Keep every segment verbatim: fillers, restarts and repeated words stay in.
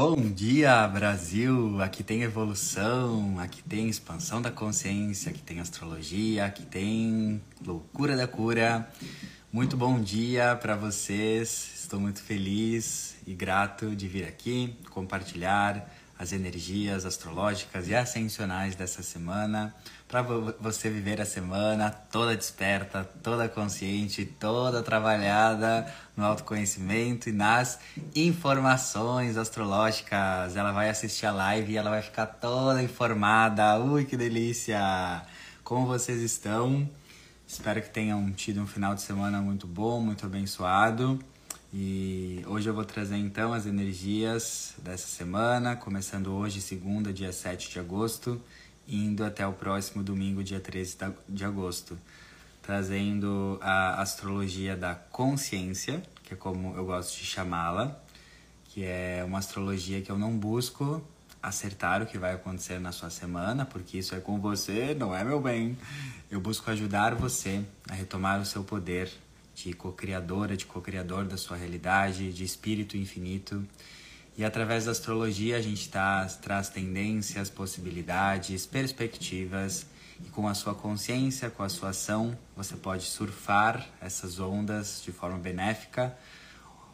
Bom dia, Brasil! Aqui tem evolução, aqui tem expansão da consciência, aqui tem astrologia, aqui tem loucura da cura. Muito bom dia para vocês, estou muito feliz e grato de vir aqui compartilhar as energias astrológicas e ascensionais dessa semana, para você viver a semana toda desperta, toda consciente, toda trabalhada no autoconhecimento e nas informações astrológicas. Ela vai assistir a live e ela vai ficar toda informada. Ui, que delícia! Como vocês estão? Espero que tenham tido um final de semana muito bom, muito abençoado. E hoje eu vou trazer então as energias dessa semana, começando hoje, segunda, dia sete de agosto, indo até o próximo domingo, dia treze de agosto, trazendo a astrologia da consciência, que é como eu gosto de chamá-la, que é uma astrologia que eu não busco acertar o que vai acontecer na sua semana, porque isso é com você, não é, meu bem. Eu busco ajudar você a retomar o seu poder de co-criadora, de co-criador da sua realidade, de espírito infinito. E através da astrologia a gente tá, traz tendências, possibilidades, perspectivas. E com a sua consciência, com a sua ação, você pode surfar essas ondas de forma benéfica.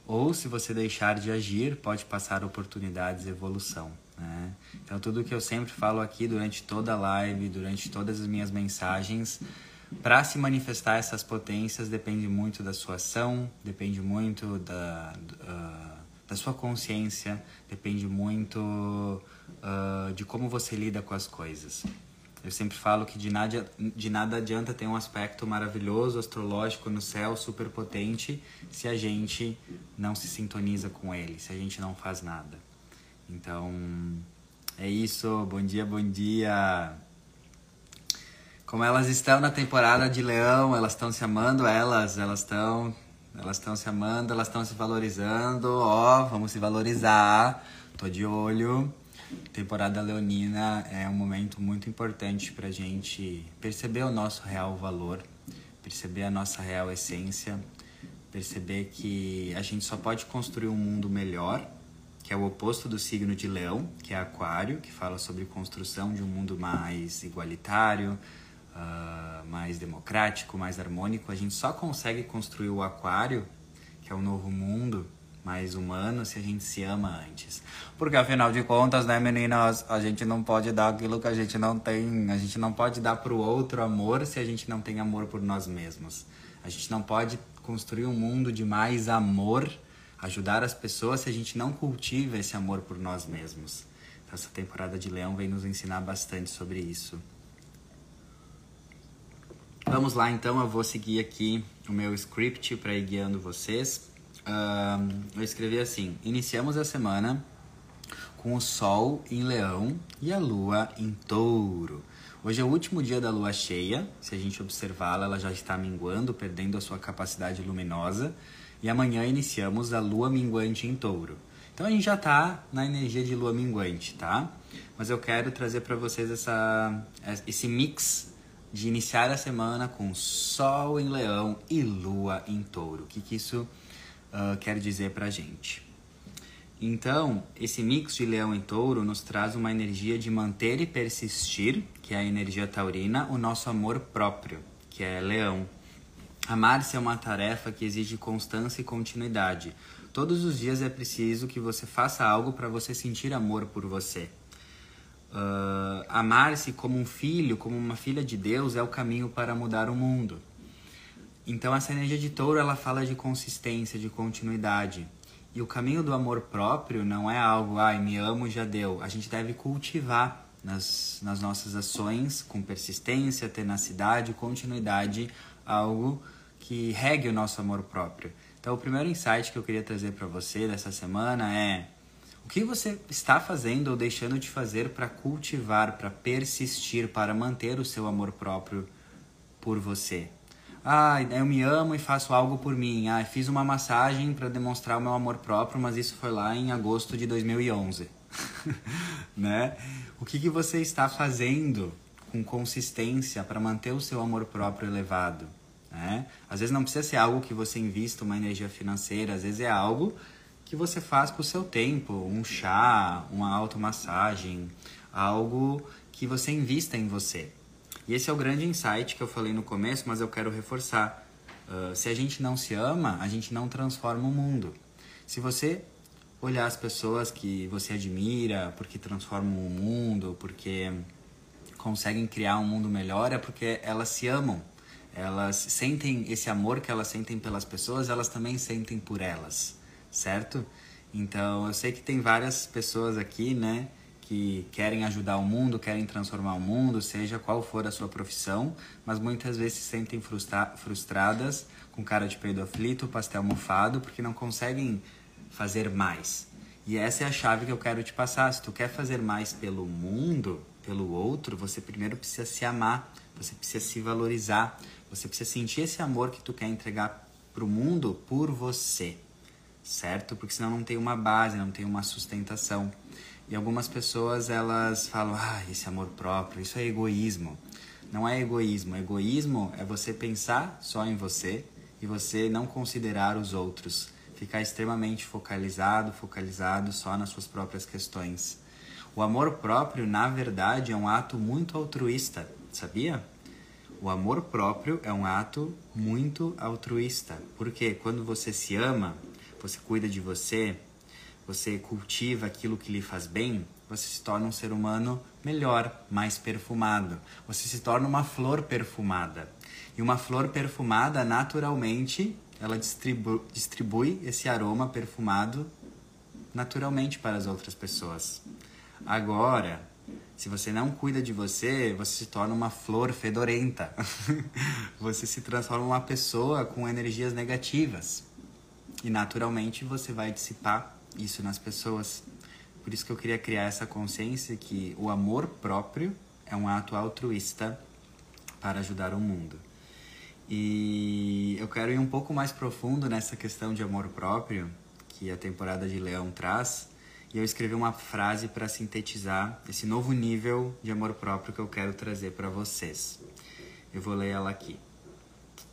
Ou se você deixar de agir, pode passar oportunidades de evolução, né? Então tudo que eu sempre falo aqui durante toda a live, durante todas as minhas mensagens, para se manifestar essas potências depende muito da sua ação, depende muito da, uh, da sua consciência, depende muito uh, de como você lida com as coisas. Eu sempre falo que de nada, de nada adianta ter um aspecto maravilhoso, astrológico no céu, super potente, se a gente não se sintoniza com ele, se a gente não faz nada. Então, é isso. Bom dia, bom dia! Como elas estão na temporada de Leão, elas estão se amando, elas, elas estão elas estão se amando, elas estão se valorizando, ó, vamos se valorizar, tô de olho. Temporada leonina é um momento muito importante pra gente perceber o nosso real valor, perceber a nossa real essência, perceber que a gente só pode construir um mundo melhor, que é o oposto do signo de Leão, que é Aquário, que fala sobre construção de um mundo mais igualitário, Uh, mais democrático, mais harmônico. A gente só consegue construir o aquário, que é um novo mundo mais humano, se a gente se ama antes. Porque afinal de contas, né, meninas, a gente não pode dar aquilo que a gente não tem. A gente não pode dar pro outro amor se a gente não tem amor por nós mesmos. A gente não pode construir um mundo de mais amor, ajudar as pessoas, se a gente não cultiva esse amor por nós mesmos. Então, essa temporada de Leão vem nos ensinar bastante sobre isso. Vamos lá, então, eu vou seguir aqui o meu script para ir guiando vocês. Uh, eu escrevi assim: iniciamos a semana com o Sol em Leão e a Lua em Touro. Hoje é o último dia da Lua cheia. Se a gente observá-la, ela já está minguando, perdendo a sua capacidade luminosa. E amanhã iniciamos a Lua minguante em Touro. Então a gente já tá na energia de Lua minguante, tá? Mas eu quero trazer para vocês essa, esse mix de iniciar a semana com Sol em Leão e Lua em Touro. O que, que isso uh, quer dizer pra gente? Então, esse mix de Leão e Touro nos traz uma energia de manter e persistir, que é a energia taurina, o nosso amor próprio, que é Leão. Amar-se é uma tarefa que exige constância e continuidade. Todos os dias é preciso que você faça algo para você sentir amor por você. Uh, amar-se como um filho, como uma filha de Deus, é o caminho para mudar o mundo. Então essa energia de touro, ela fala de consistência, de continuidade. E o caminho do amor próprio não é algo, ai, me amo, já deu. A gente deve cultivar nas, nas nossas ações, com persistência, tenacidade, continuidade, algo que regue o nosso amor próprio. Então o primeiro insight que eu queria trazer para você dessa semana é: o que você está fazendo ou deixando de fazer para cultivar, para persistir, para manter o seu amor próprio por você? Ah, eu me amo e faço algo por mim. Ah, fiz uma massagem para demonstrar o meu amor próprio, mas isso foi lá em agosto de dois mil e onze. Né? O que, que você está fazendo com consistência para manter o seu amor próprio elevado? Né? Às vezes não precisa ser algo que você invista uma energia financeira, às vezes é algo que que você faz para o seu tempo, um chá, uma automassagem, algo que você invista em você. E esse é o grande insight que eu falei no começo, mas eu quero reforçar. Uh, se a gente não se ama, a gente não transforma o mundo. Se você olhar as pessoas que você admira, porque transformam o mundo, porque conseguem criar um mundo melhor, é porque elas se amam. Elas sentem esse amor que elas sentem pelas pessoas, elas também sentem por elas, certo? Então, eu sei que tem várias pessoas aqui, né, que querem ajudar o mundo, querem transformar o mundo, seja qual for a sua profissão, mas muitas vezes se sentem frustra- frustradas, com cara de peido aflito, pastel mofado, porque não conseguem fazer mais. E essa é a chave que eu quero te passar. Se tu quer fazer mais pelo mundo, pelo outro, você primeiro precisa se amar, você precisa se valorizar, você precisa sentir esse amor que tu quer entregar pro mundo por você, certo? Porque senão não tem uma base, não tem uma sustentação. E algumas pessoas, elas falam, ah, esse amor próprio, isso é egoísmo. Não é egoísmo. Egoísmo é você pensar só em você e você não considerar os outros. Ficar extremamente focalizado, focalizado só nas suas próprias questões. O amor próprio, na verdade, é um ato muito altruísta, sabia? O amor próprio é um ato muito altruísta. Porque quando você se ama, você cuida de você, você cultiva aquilo que lhe faz bem, você se torna um ser humano melhor, mais perfumado. Você se torna uma flor perfumada. E uma flor perfumada, naturalmente, ela distribui, distribui esse aroma perfumado naturalmente para as outras pessoas. Agora, se você não cuida de você, você se torna uma flor fedorenta. Você se transforma em uma pessoa com energias negativas. E naturalmente você vai dissipar isso nas pessoas. Por isso que eu queria criar essa consciência que o amor próprio é um ato altruísta para ajudar o mundo. E eu quero ir um pouco mais profundo nessa questão de amor próprio que a temporada de Leão traz. E eu escrevi uma frase para sintetizar esse novo nível de amor próprio que eu quero trazer para vocês. Eu vou ler ela aqui.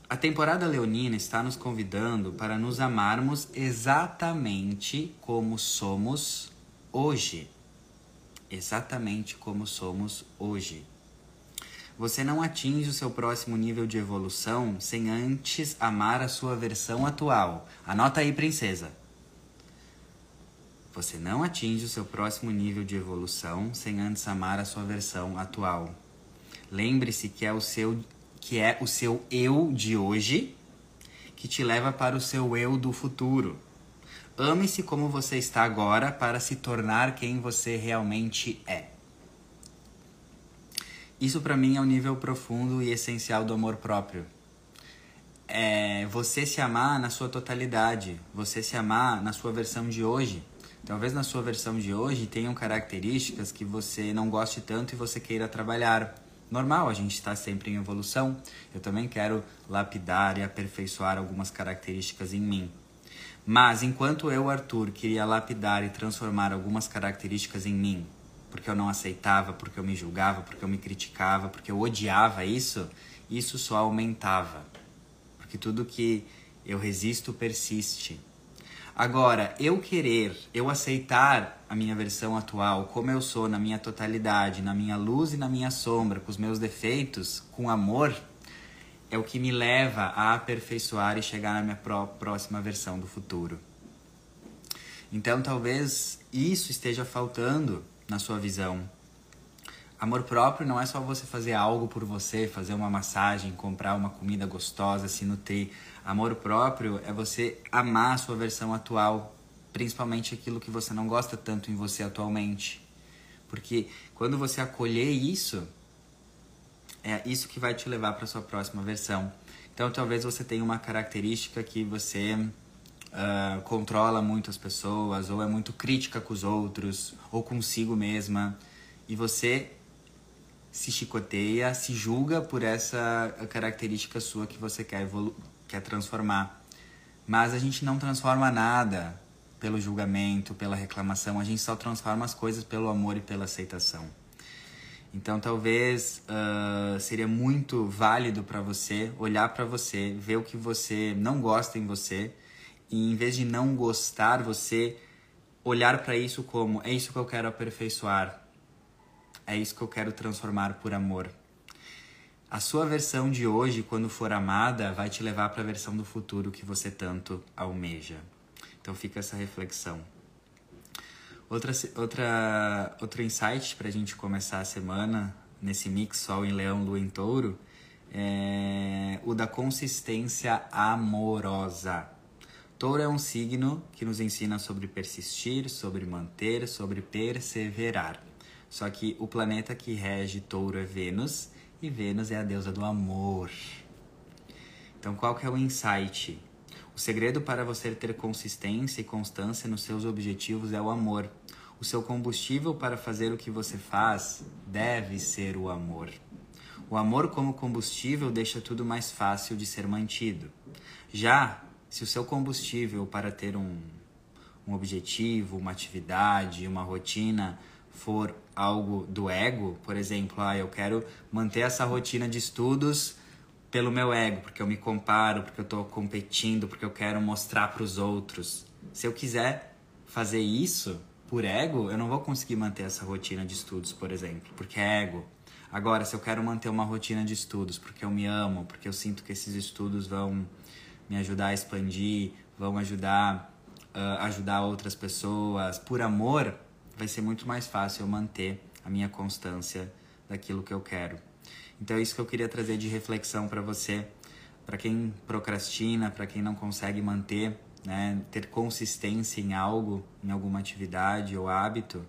A temporada leonina está nos convidando para nos amarmos exatamente como somos hoje. Exatamente como somos hoje. Você não atinge o seu próximo nível de evolução sem antes amar a sua versão atual. Anota aí, princesa. Você não atinge o seu próximo nível de evolução sem antes amar a sua versão atual. Lembre-se que é o seu, que é o seu eu de hoje que te leva para o seu eu do futuro. Ame-se como você está agora para se tornar quem você realmente é. Isso para mim é um nível profundo e essencial do amor próprio. É você se amar na sua totalidade, você se amar na sua versão de hoje. Talvez na sua versão de hoje tenham características que você não goste tanto e você queira trabalhar. Normal, a gente está sempre em evolução. Eu também quero lapidar e aperfeiçoar algumas características em mim. Mas enquanto eu, Arthur, queria lapidar e transformar algumas características em mim, porque eu não aceitava, porque eu me julgava, porque eu me criticava, porque eu odiava isso, isso só aumentava. Porque tudo que eu resisto persiste. Agora, eu querer, eu aceitar a minha versão atual, como eu sou, na minha totalidade, na minha luz e na minha sombra, com os meus defeitos, com amor, é o que me leva a aperfeiçoar e chegar na minha pró- próxima versão do futuro. Então, talvez isso esteja faltando na sua visão. Amor próprio não é só você fazer algo por você, fazer uma massagem, comprar uma comida gostosa, se nutrir. Amor próprio é você amar a sua versão atual, principalmente aquilo que você não gosta tanto em você atualmente. Porque quando você acolher isso, é isso que vai te levar para a sua próxima versão. Então talvez você tenha uma característica que você uh, controla muito as pessoas, ou é muito crítica com os outros, ou consigo mesma, e você se chicoteia, se julga por essa característica sua que você quer, evolu- quer transformar. Mas a gente não transforma nada pelo julgamento, pela reclamação. A gente só transforma as coisas pelo amor e pela aceitação. Então, talvez uh, seria muito válido para você olhar para você, ver o que você não gosta em você E em vez de não gostar, você olhar para isso como: é isso que eu quero aperfeiçoar, é isso que eu quero transformar por amor. A sua versão de hoje, quando for amada, vai te levar para a versão do futuro que você tanto almeja. Então fica essa reflexão. Outra, outra, outro insight para a gente começar a semana, nesse mix Sol em Leão, Lua em Touro, é o da consistência amorosa. Touro é um signo que nos ensina sobre persistir, sobre manter, sobre perseverar. Só que o planeta que rege Touro é Vênus, e Vênus é a deusa do amor. Então qual que é o insight? O segredo para você ter consistência e constância nos seus objetivos é o amor. O seu combustível para fazer o que você faz deve ser o amor. O amor como combustível deixa tudo mais fácil de ser mantido. Já se o seu combustível para ter um, um objetivo, uma atividade, uma rotina for algo do ego, por exemplo, ah, eu quero manter essa rotina de estudos pelo meu ego, porque eu me comparo, porque eu estou competindo, porque eu quero mostrar para os outros. Se eu quiser fazer isso por ego, eu não vou conseguir manter essa rotina de estudos, por exemplo, porque é ego. Agora, se eu quero manter uma rotina de estudos porque eu me amo, porque eu sinto que esses estudos vão me ajudar a expandir, vão ajudar uh, ajudar outras pessoas, por amor, vai ser muito mais fácil eu manter a minha constância daquilo que eu quero. Então é isso que eu queria trazer de reflexão para você, para quem procrastina, para quem não consegue manter, né, ter consistência em algo, em alguma atividade ou hábito.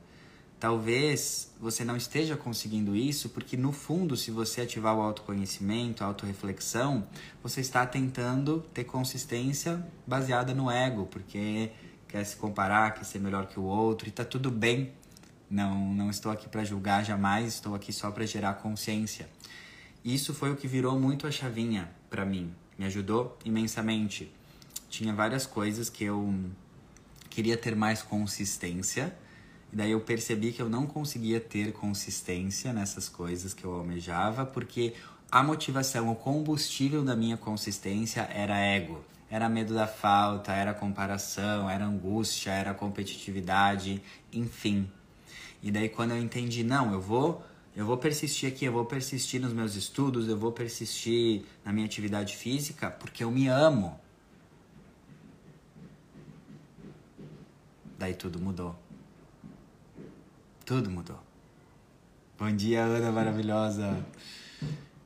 Talvez você não esteja conseguindo isso porque, no fundo, se você ativar o autoconhecimento, a autorreflexão, você está tentando ter consistência baseada no ego, porque quer se comparar, quer ser melhor que o outro, e tá tudo bem. Não, não estou aqui para julgar jamais, estou aqui só para gerar consciência. Isso foi o que virou muito a chavinha para mim, me ajudou imensamente. Tinha várias coisas que eu queria ter mais consistência, e daí eu percebi que eu não conseguia ter consistência nessas coisas que eu almejava, porque a motivação, o combustível da minha consistência era ego. Era medo da falta, era comparação, era angústia, era competitividade, enfim. E daí quando eu entendi, não, eu vou, eu vou persistir aqui, eu vou persistir nos meus estudos, eu vou persistir na minha atividade física, porque eu me amo. Daí tudo mudou. Tudo mudou. Bom dia, Ana maravilhosa.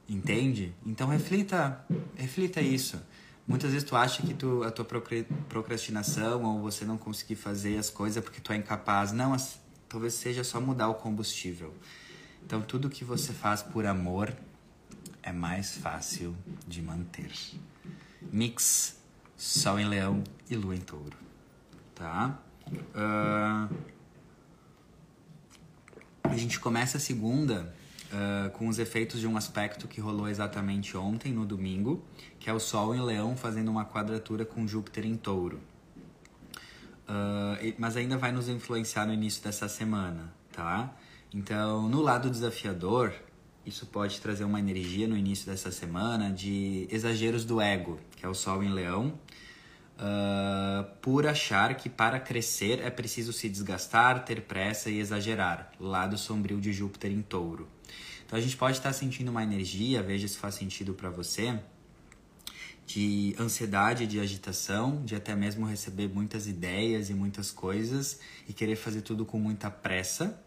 Entende? Então reflita, reflita isso. Muitas vezes tu acha que tu, a tua procrastinação ou você não conseguir fazer as coisas porque tu é incapaz. Não, as, talvez seja só mudar o combustível. Então tudo que você faz por amor é mais fácil de manter. Mix Sol em Leão e Lua em Touro. Tá? Uh... A gente começa a segunda uh, com os efeitos de um aspecto que rolou exatamente ontem, no domingo, que é o Sol em Leão fazendo uma quadratura com Júpiter em Touro. Uh, mas ainda vai nos influenciar no início dessa semana, tá? Então, no lado desafiador, isso pode trazer uma energia no início dessa semana de exageros do ego, que é o Sol em Leão, Uh, por achar que para crescer é preciso se desgastar, ter pressa e exagerar. Lado sombrio de Júpiter em Touro. Então a gente pode estar sentindo uma energia, veja se faz sentido para você, de ansiedade, de agitação, de até mesmo receber muitas ideias e muitas coisas e querer fazer tudo com muita pressa.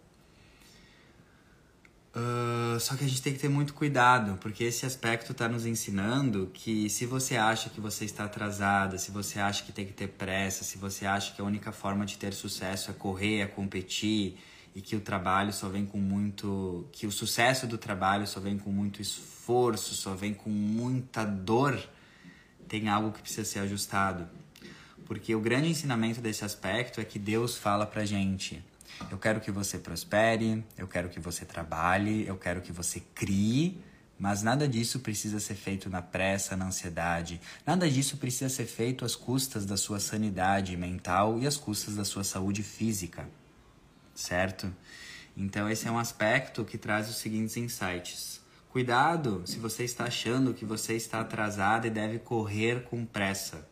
Uh, só que a gente tem que ter muito cuidado, porque esse aspecto está nos ensinando que se você acha que você está atrasada, se você acha que tem que ter pressa, se você acha que a única forma de ter sucesso é correr, é competir, e que o trabalho só vem com muito... que o sucesso do trabalho só vem com muito esforço, só vem com muita dor, tem algo que precisa ser ajustado. Porque o grande ensinamento desse aspecto é que Deus fala pra gente: eu quero que você prospere, eu quero que você trabalhe, eu quero que você crie, mas nada disso precisa ser feito na pressa, na ansiedade. Nada disso precisa ser feito às custas da sua sanidade mental e às custas da sua saúde física, certo? Então esse é um aspecto que traz os seguintes insights. Cuidado se você está achando que você está atrasado e deve correr com pressa.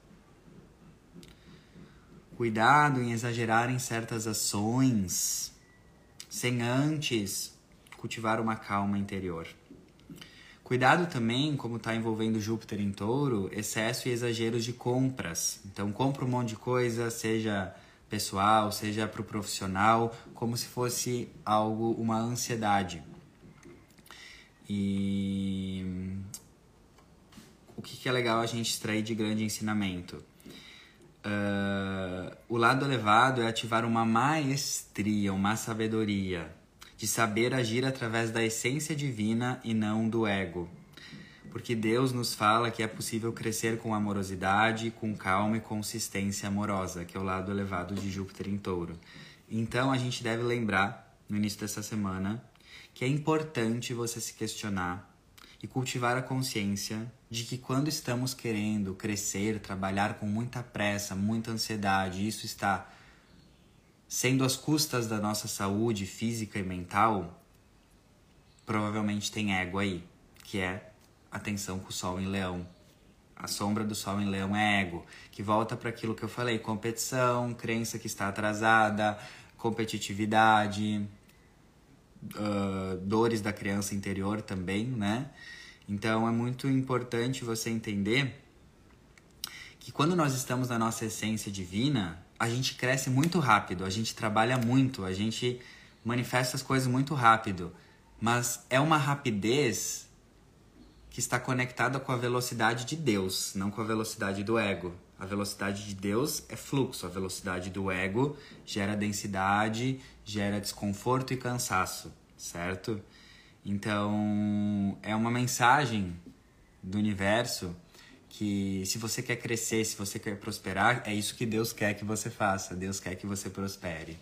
Cuidado em exagerar em certas ações, sem antes cultivar uma calma interior. Cuidado também, como está envolvendo Júpiter em Touro, excesso e exageros de compras. Então, compra um monte de coisa, seja pessoal, seja para o profissional, como se fosse algo, uma ansiedade. E o que, que é legal a gente extrair de grande ensinamento? Uh, o lado elevado é ativar uma maestria, uma sabedoria, de saber agir através da essência divina e não do ego. Porque Deus nos fala que é possível crescer com amorosidade, com calma e consistência amorosa, que é o lado elevado de Júpiter em Touro. Então a gente deve lembrar, no início dessa semana, que é importante você se questionar e cultivar a consciência de que quando estamos querendo crescer, trabalhar com muita pressa, muita ansiedade, isso está sendo às custas da nossa saúde física e mental, provavelmente tem ego aí, que é a tensão com o Sol em Leão. A sombra do Sol em Leão é ego, que volta para aquilo que eu falei, competição, crença que está atrasada, competitividade, uh, dores da criança interior também, né? Então, é muito importante você entender que quando nós estamos na nossa essência divina, a gente cresce muito rápido, a gente trabalha muito, a gente manifesta as coisas muito rápido. Mas é uma rapidez que está conectada com a velocidade de Deus, não com a velocidade do ego. A velocidade de Deus é fluxo, a velocidade do ego gera densidade, gera desconforto e cansaço, certo? Então, é uma mensagem do universo que se você quer crescer, se você quer prosperar, é isso que Deus quer que você faça. Deus quer que você prospere.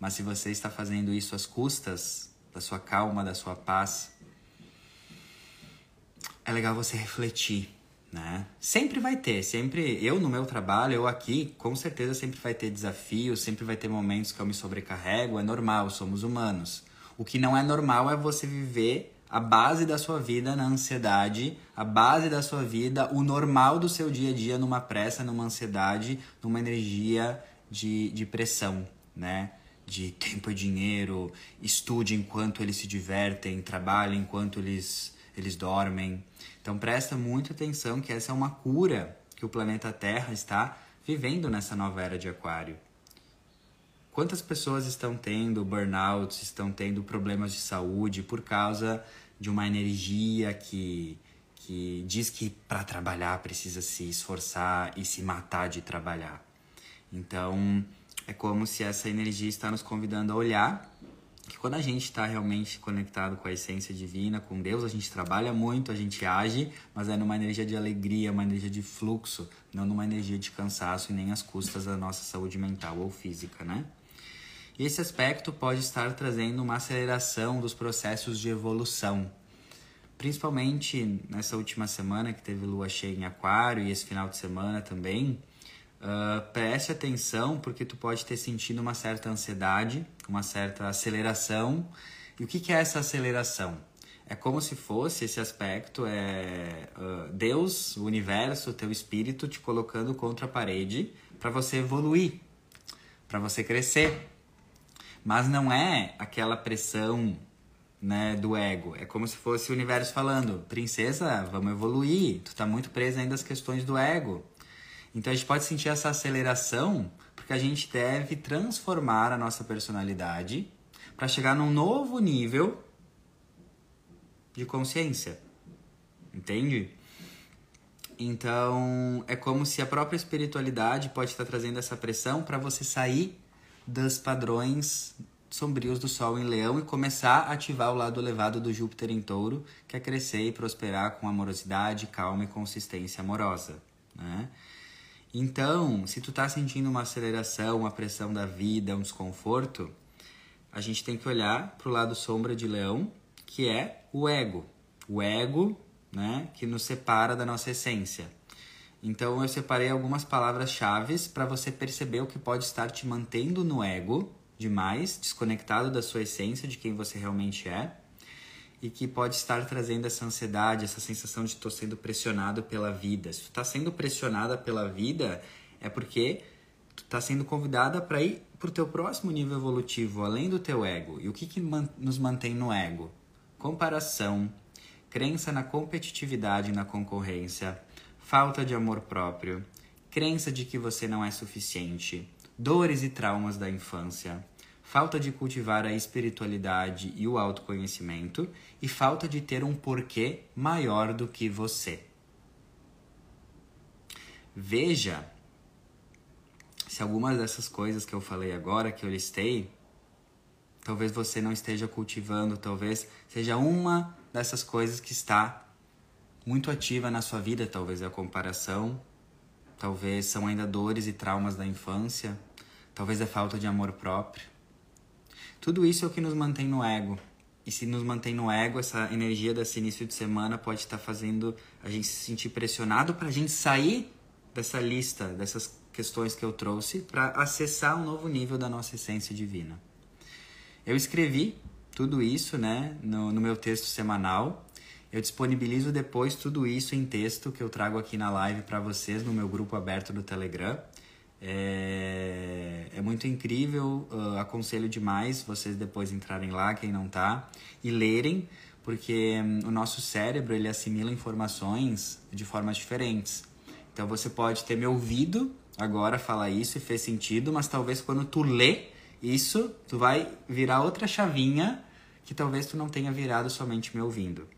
Mas se você está fazendo isso às custas da sua calma, da sua paz, é legal você refletir, né? Sempre vai ter, sempre... Eu no meu trabalho, eu aqui, com certeza sempre vai ter desafios, sempre vai ter momentos que eu me sobrecarrego, é normal, somos humanos. O que não é normal é você viver a base da sua vida na ansiedade, a base da sua vida, o normal do seu dia a dia numa pressa, numa ansiedade, numa energia de, de pressão, né? De tempo e dinheiro, estude enquanto eles se divertem, trabalhe enquanto eles, eles dormem. Então presta muita atenção que essa é uma cura que o planeta Terra está vivendo nessa nova era de Aquário. Quantas pessoas estão tendo burnouts, estão tendo problemas de saúde por causa de uma energia que, que diz que para trabalhar precisa se esforçar e se matar de trabalhar. Então, é como se essa energia está nos convidando a olhar que quando a gente está realmente conectado com a essência divina, com Deus, a gente trabalha muito, a gente age, mas é numa energia de alegria, uma energia de fluxo, não numa energia de cansaço e nem às custas da nossa saúde mental ou física, né? E esse aspecto pode estar trazendo uma aceleração dos processos de evolução. Principalmente nessa última semana que teve lua cheia em Aquário e esse final de semana também. Uh, preste atenção porque tu pode ter sentido uma certa ansiedade, uma certa aceleração. E o que, que é essa aceleração? É como se fosse esse aspecto, é uh, Deus, o universo, o teu espírito te colocando contra a parede para você evoluir, para você crescer. Mas não é aquela pressão, né, do ego. É como se fosse o universo falando, princesa, vamos evoluir. Tu tá muito presa ainda às questões do ego. Então a gente pode sentir essa aceleração porque a gente deve transformar a nossa personalidade para chegar num novo nível de consciência. Entende? Então é como se a própria espiritualidade pode estar trazendo essa pressão para você sair dos padrões sombrios do Sol em Leão e começar a ativar o lado elevado do Júpiter em Touro, que é crescer e prosperar com amorosidade, calma e consistência amorosa, né? Então, se tu tá sentindo uma aceleração, uma pressão da vida, um desconforto, a gente tem que olhar pro lado sombra de Leão, que é o ego. O ego, né, que nos separa da nossa essência. Então, eu separei algumas palavras-chave para você perceber o que pode estar te mantendo no ego demais, desconectado da sua essência, de quem você realmente é, e que pode estar trazendo essa ansiedade, essa sensação de estou sendo pressionado pela vida. Se tu está sendo pressionada pela vida, é porque tu tá sendo convidada para ir pro teu próximo nível evolutivo, além do teu ego. E o que que man- nos mantém no ego? Comparação, crença na competitividade e na concorrência, falta de amor próprio, crença de que você não é suficiente, dores e traumas da infância, falta de cultivar a espiritualidade e o autoconhecimento e falta de ter um porquê maior do que você. Veja se algumas dessas coisas que eu falei agora, que eu listei, talvez você não esteja cultivando, talvez seja uma dessas coisas que está muito ativa na sua vida, talvez é a comparação, talvez são ainda dores e traumas da infância, talvez é falta de amor próprio. Tudo isso é o que nos mantém no ego. E se nos mantém no ego, essa energia desse início de semana pode estar fazendo a gente se sentir pressionado para a gente sair dessa lista, dessas questões que eu trouxe, para acessar um novo nível da nossa essência divina. Eu escrevi tudo isso, né, no, no meu texto semanal. Eu disponibilizo depois tudo isso em texto que eu trago aqui na live para vocês no meu grupo aberto do Telegram. É, é muito incrível, uh, aconselho demais vocês depois entrarem lá, quem não tá, e lerem, porque um, o nosso cérebro, ele assimila informações de formas diferentes. Então você pode ter me ouvido agora falar isso e fez sentido, mas talvez quando tu lê isso, tu vai virar outra chavinha que talvez tu não tenha virado somente me ouvindo.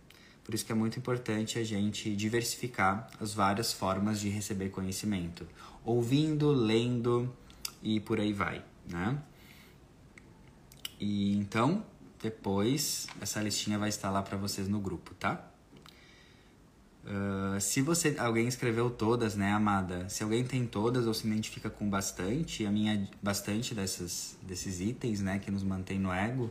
Por isso que é muito importante a gente diversificar as várias formas de receber conhecimento. Ouvindo, lendo e por aí vai, né? E então, depois, essa listinha vai estar lá para vocês no grupo, tá? Uh, se você, alguém escreveu todas, né, amada? Se alguém tem todas ou se identifica com bastante, a minha bastante dessas, desses itens, né, que nos mantém no ego...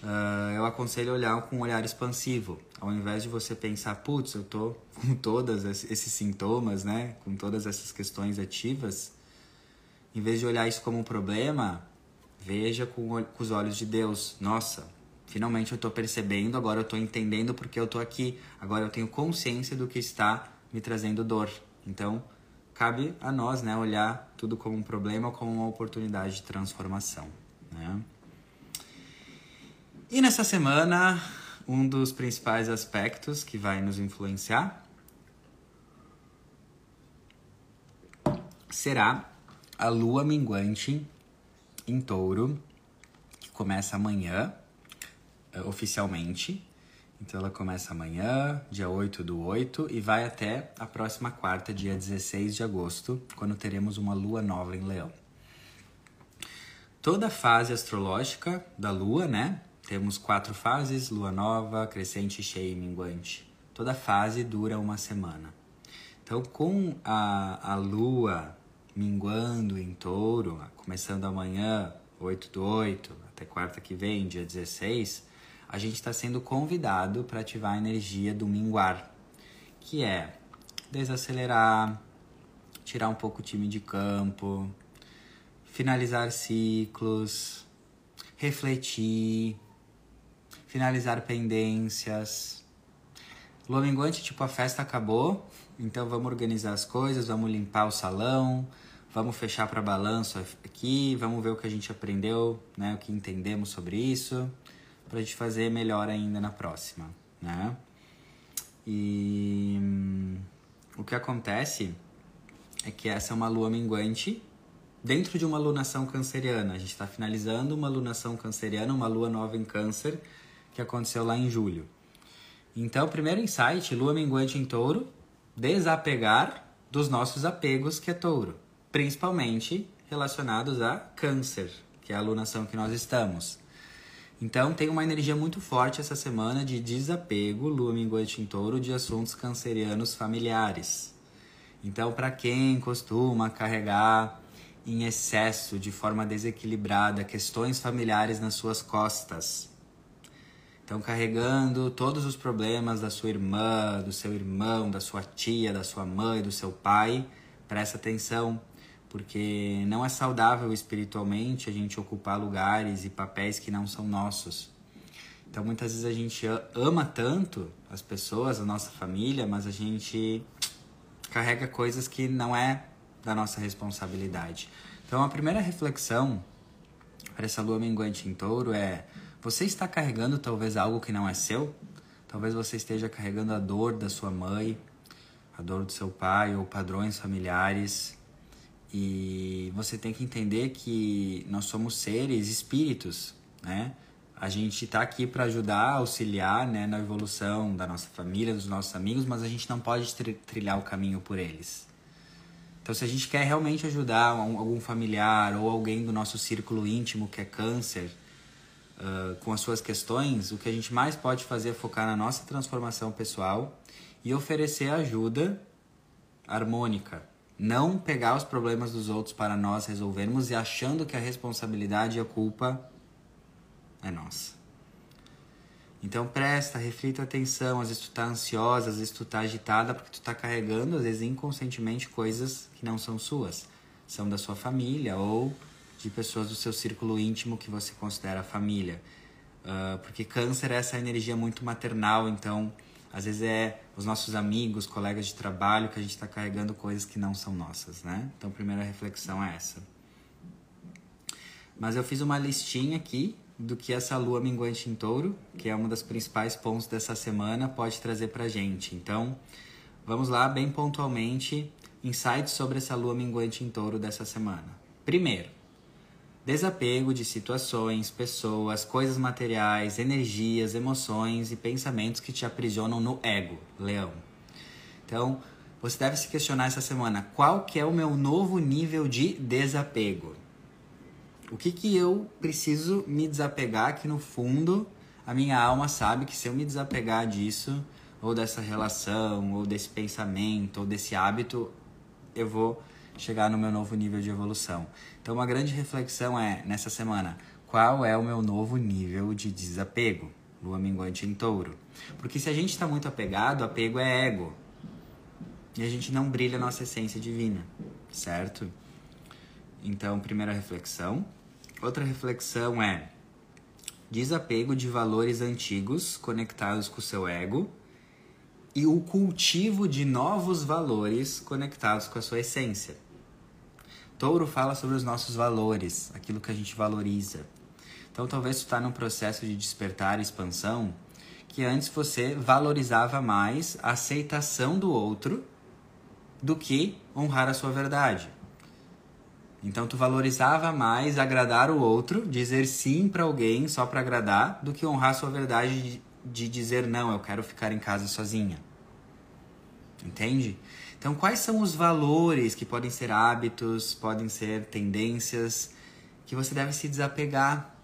Uh, eu aconselho olhar com um olhar expansivo. Ao invés de você pensar, putz, eu tô com todos esses sintomas, né? Com todas essas questões ativas. Em vez de olhar isso como um problema, veja com, com os olhos de Deus. Nossa, finalmente eu tô percebendo, agora eu tô entendendo porque eu tô aqui. Agora eu tenho consciência do que está me trazendo dor. Então, cabe a nós, né? Olhar tudo como um problema, como uma oportunidade de transformação, né? E nessa semana, um dos principais aspectos que vai nos influenciar será a lua minguante em touro, que começa amanhã, oficialmente. Então ela começa amanhã, dia oito do oito, e vai até a próxima quarta, dia dezesseis de agosto, quando teremos uma lua nova em Leão. Toda a fase astrológica da lua, né? Temos quatro fases, lua nova, crescente, cheia e minguante. Toda fase dura uma semana. Então, com a, a lua minguando em touro, começando amanhã, oito do oito, até quarta que vem, dia dezesseis, a gente está sendo convidado para ativar a energia do minguar, que é desacelerar, tirar um pouco o time de campo, finalizar ciclos, refletir, finalizar pendências. Lua minguante, tipo, a festa acabou, então vamos organizar as coisas, vamos limpar o salão, vamos fechar para balanço aqui, vamos ver o que a gente aprendeu, né, o que entendemos sobre isso, para a gente fazer melhor ainda na próxima, né? E hum, o que acontece é que essa é uma lua minguante dentro de uma lunação canceriana. A gente está finalizando uma lunação canceriana, uma lua nova em Câncer, que aconteceu lá em julho. Então, primeiro insight, lua minguante em touro, desapegar dos nossos apegos, que é touro, principalmente relacionados a Câncer, que é a alunação que nós estamos. Então, tem uma energia muito forte essa semana de desapego, lua minguante em touro, de assuntos cancerianos familiares. Então, para quem costuma carregar em excesso, de forma desequilibrada, questões familiares nas suas costas, estão carregando todos os problemas da sua irmã, do seu irmão, da sua tia, da sua mãe, do seu pai. Presta atenção, porque não é saudável espiritualmente a gente ocupar lugares e papéis que não são nossos. Então, muitas vezes a gente ama tanto as pessoas, a nossa família, mas a gente carrega coisas que não é da nossa responsabilidade. Então, a primeira reflexão para essa lua minguante em touro é: você está carregando talvez algo que não é seu? Talvez você esteja carregando a dor da sua mãe, a dor do seu pai ou padrões familiares. E você tem que entender que nós somos seres, espíritos, né? A gente está aqui para ajudar, auxiliar, né, na evolução da nossa família, dos nossos amigos, mas a gente não pode tri- trilhar o caminho por eles. Então, se a gente quer realmente ajudar algum familiar ou alguém do nosso círculo íntimo que é câncer, uh, com as suas questões, o que a gente mais pode fazer é focar na nossa transformação pessoal e oferecer ajuda harmônica. Não pegar os problemas dos outros para nós resolvermos e achando que a responsabilidade e a culpa é nossa. Então presta, reflita atenção. Às vezes tu tá ansiosa, às vezes tu tá agitada, porque tu tá carregando, às vezes inconscientemente, coisas que não são suas. São da sua família ou de pessoas do seu círculo íntimo que você considera família. Uh, porque câncer é essa energia muito maternal, então às vezes é os nossos amigos, colegas de trabalho, que a gente tá carregando coisas que não são nossas, né? Então a primeira reflexão é essa. Mas eu fiz uma listinha aqui do que essa lua minguante em touro, que é uma das principais pontos dessa semana, pode trazer pra gente. Então, vamos lá, bem pontualmente, insights sobre essa lua minguante em touro dessa semana. Primeiro, desapego de situações, pessoas, coisas materiais, energias, emoções e pensamentos que te aprisionam no ego, leão. Então, você deve se questionar essa semana, qual que é o meu novo nível de desapego? O que que eu preciso me desapegar, que no fundo a minha alma sabe que se eu me desapegar disso, ou dessa relação, ou desse pensamento, ou desse hábito, eu vou chegar no meu novo nível de evolução. Então uma grande reflexão é, nessa semana, qual é o meu novo nível de desapego? Lua minguante em touro. Porque se a gente está muito apegado, apego é ego. E a gente não brilha a nossa essência divina, certo? Então, primeira reflexão. Outra reflexão é desapego de valores antigos conectados com o seu ego e o cultivo de novos valores conectados com a sua essência. Touro fala sobre os nossos valores, aquilo que a gente valoriza. Então, talvez você está num processo de despertar e expansão que antes você valorizava mais a aceitação do outro do que honrar a sua verdade. Então, tu valorizava mais agradar o outro, dizer sim pra alguém só pra agradar, do que honrar sua verdade de dizer não, eu quero ficar em casa sozinha. Entende? Então, quais são os valores que podem ser hábitos, podem ser tendências, que você deve se desapegar?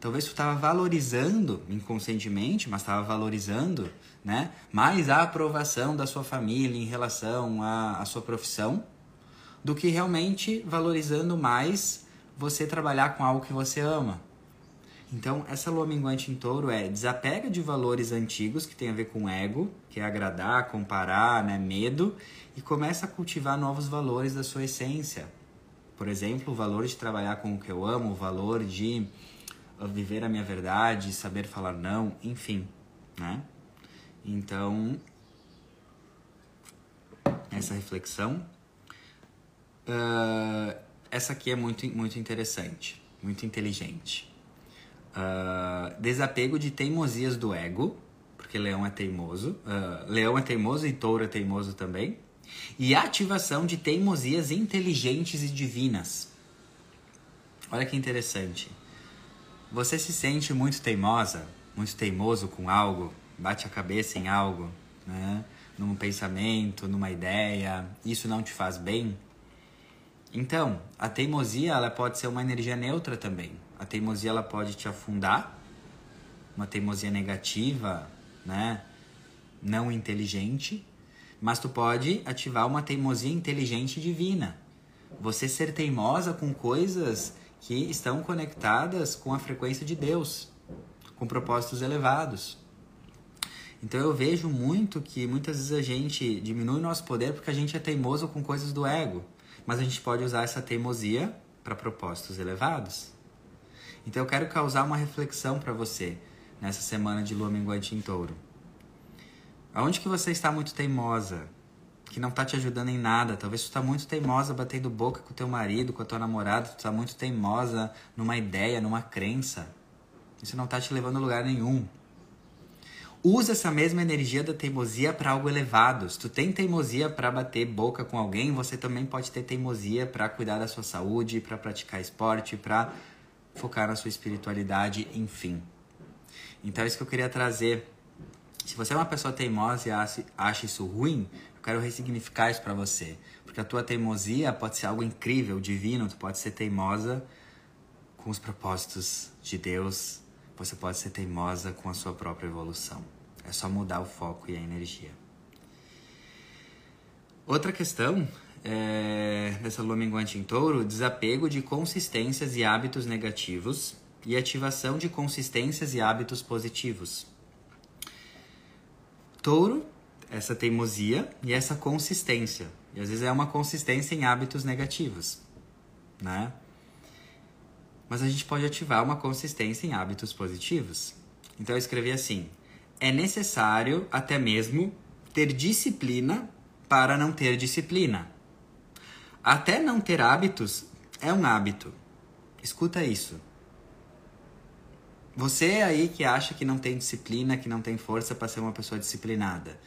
Talvez tu tava valorizando, inconscientemente, mas tava valorizando, né? Mais a aprovação da sua família em relação à, à sua profissão, do que realmente valorizando mais você trabalhar com algo que você ama. Então, essa lua minguante em touro é desapega de valores antigos, que tem a ver com ego, que é agradar, comparar, né, medo, e começa a cultivar novos valores da sua essência. Por exemplo, o valor de trabalhar com o que eu amo, o valor de viver a minha verdade, saber falar não, enfim, né? Então, essa reflexão. Uh, essa aqui é muito, muito interessante, muito inteligente. Uh, desapego de teimosias do ego, porque leão é teimoso, uh, leão é teimoso e touro é teimoso também. E ativação de teimosias inteligentes e divinas. Olha que interessante. Você se sente muito teimosa, muito teimoso com algo, bate a cabeça em algo, né? Num pensamento, numa ideia, isso não te faz bem? Então, a teimosia, ela pode ser uma energia neutra também. A teimosia, ela pode te afundar. Uma teimosia negativa, né? Não inteligente. Mas tu pode ativar uma teimosia inteligente e divina. Você ser teimosa com coisas que estão conectadas com a frequência de Deus. Com propósitos elevados. Então, eu vejo muito que muitas vezes a gente diminui o nosso poder porque a gente é teimoso com coisas do ego. Mas a gente pode usar essa teimosia para propósitos elevados. Então eu quero causar uma reflexão para você nessa semana de lua minguante em touro. Aonde que você está muito teimosa? que não tá te ajudando em nada. Talvez tu tá muito teimosa batendo boca com o teu marido, com a tua namorada. Tu tá muito teimosa numa ideia, numa crença. Isso não tá te levando a lugar nenhum. Usa essa mesma energia da teimosia para algo elevado. Se tu tem teimosia para bater boca com alguém, você também pode ter teimosia para cuidar da sua saúde, para praticar esporte, para focar na sua espiritualidade, enfim. Então é isso que eu queria trazer. Se você é uma pessoa teimosa e acha isso ruim, eu quero ressignificar isso para você. Porque a tua teimosia pode ser algo incrível, divino. Tu pode ser teimosa com os propósitos de Deus. Você pode ser teimosa com a sua própria evolução. É só mudar o foco e a energia. Outra questão é, dessa lua minguante em touro, desapego de consistências e hábitos negativos e ativação de consistências e hábitos positivos. Touro, essa teimosia e essa consistência. E às vezes é uma consistência em hábitos negativos, né? Mas a gente pode ativar uma consistência em hábitos positivos. Então eu escrevi assim: é necessário até mesmo ter disciplina para não ter disciplina. Até não ter hábitos é um hábito. Escuta isso. Você aí que acha que não tem disciplina, que não tem força para ser uma pessoa disciplinada.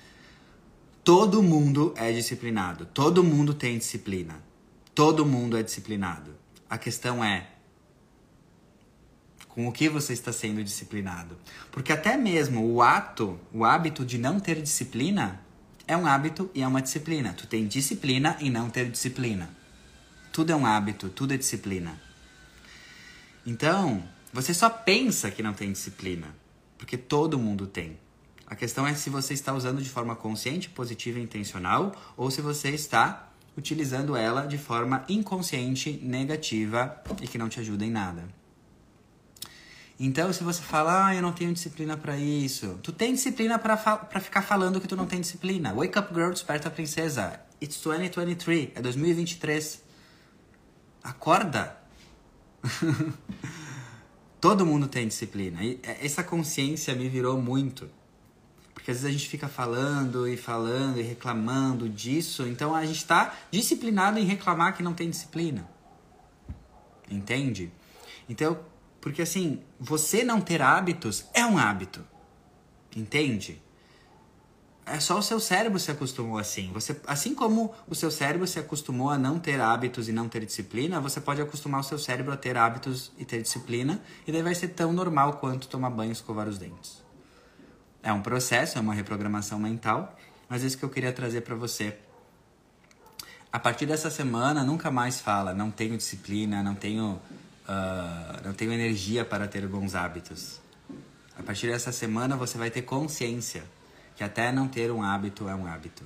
Todo mundo é disciplinado. Todo mundo tem disciplina. Todo mundo é disciplinado. A questão é: com o que você está sendo disciplinado? Porque até mesmo o ato, o hábito de não ter disciplina, é um hábito e é uma disciplina. Tu tem disciplina e não ter disciplina. Tudo é um hábito, tudo é disciplina. Então, você só pensa que não tem disciplina, porque todo mundo tem. A questão é se você está usando de forma consciente, positiva e intencional, ou se você está utilizando ela de forma inconsciente, negativa e que não te ajuda em nada. Então, se você fala, ah, eu não tenho disciplina pra isso. Tu tem disciplina pra, fa pra ficar falando que tu não tem disciplina. Wake up, girl, desperta a princesa. It's twenty twenty-three. É dois mil e vinte e três. Acorda. Todo mundo tem disciplina. E essa consciência me virou muito. Porque às vezes a gente fica falando e falando e reclamando disso. Então, a gente tá disciplinado em reclamar que não tem disciplina. Entende? Então, porque assim, você não ter hábitos é um hábito, entende? É só o seu cérebro se acostumou assim. Você, assim como o seu cérebro se acostumou a não ter hábitos e não ter disciplina, você pode acostumar o seu cérebro a ter hábitos e ter disciplina, e daí vai ser tão normal quanto tomar banho e escovar os dentes. É um processo, é uma reprogramação mental, mas isso que eu queria trazer pra você. A partir dessa semana, nunca mais fala, não tenho disciplina, não tenho... Uh, não tenho energia para ter bons hábitos. A partir dessa semana você vai ter consciência que até não ter um hábito é um hábito.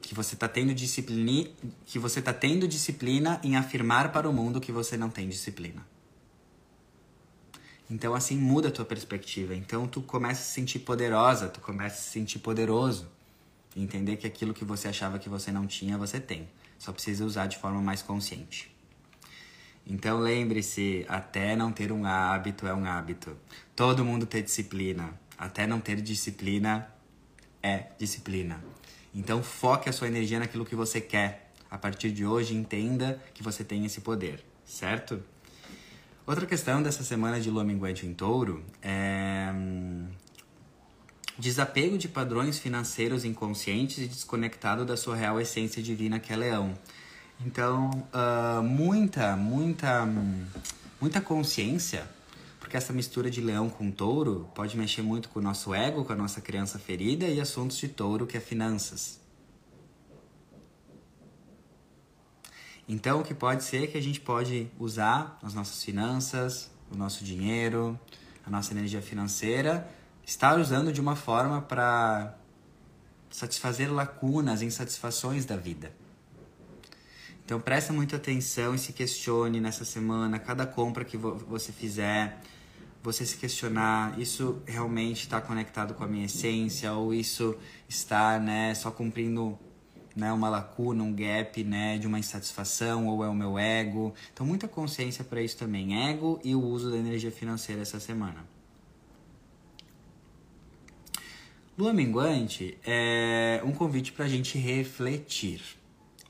Que você está tendo disciplina, que você está tendo disciplina em afirmar para o mundo que você não tem disciplina. Então assim muda a tua perspectiva. Então tu começa a se sentir poderosa, tu começa a se sentir poderoso. Entender que aquilo que você achava que você não tinha, você tem. Só precisa usar de forma mais consciente. Então lembre-se, até não ter um hábito é um hábito. Todo mundo tem disciplina. Até não ter disciplina é disciplina. Então foque a sua energia naquilo que você quer. A partir de hoje, entenda que você tem esse poder, certo? Outra questão dessa semana de lua minguante em touro é... desapego de padrões financeiros inconscientes e desconectado da sua real essência divina, que é leão. Então, uh, muita, muita, muita consciência, porque essa mistura de leão com touro pode mexer muito com o nosso ego, com a nossa criança ferida e assuntos de touro, que é finanças. Então, o que pode ser é que a gente pode usar as nossas finanças, o nosso dinheiro, a nossa energia financeira, estar usando de uma forma para satisfazer lacunas, insatisfações da vida. Então, presta muita atenção e se questione nessa semana. Cada compra que vo você fizer, você se questionar, isso realmente está conectado com a minha essência? Ou isso está, né, só cumprindo, né, uma lacuna, um gap, né, de uma insatisfação? Ou é o meu ego? Então, muita consciência para isso também. Ego e o uso da energia financeira essa semana. Lua minguante é um convite para a gente refletir.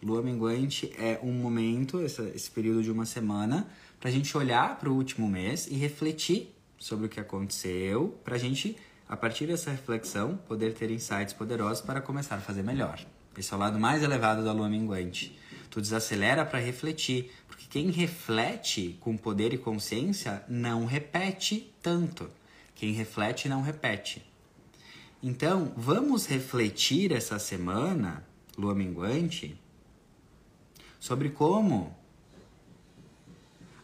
Lua minguante é um momento, esse, esse período de uma semana, para a gente olhar para o último mês e refletir sobre o que aconteceu, para a gente, a partir dessa reflexão, poder ter insights poderosos para começar a fazer melhor. Esse é o lado mais elevado da lua minguante. Tu desacelera para refletir, porque quem reflete com poder e consciência não repete tanto. Quem reflete não repete. Então, vamos refletir essa semana, lua minguante, sobre como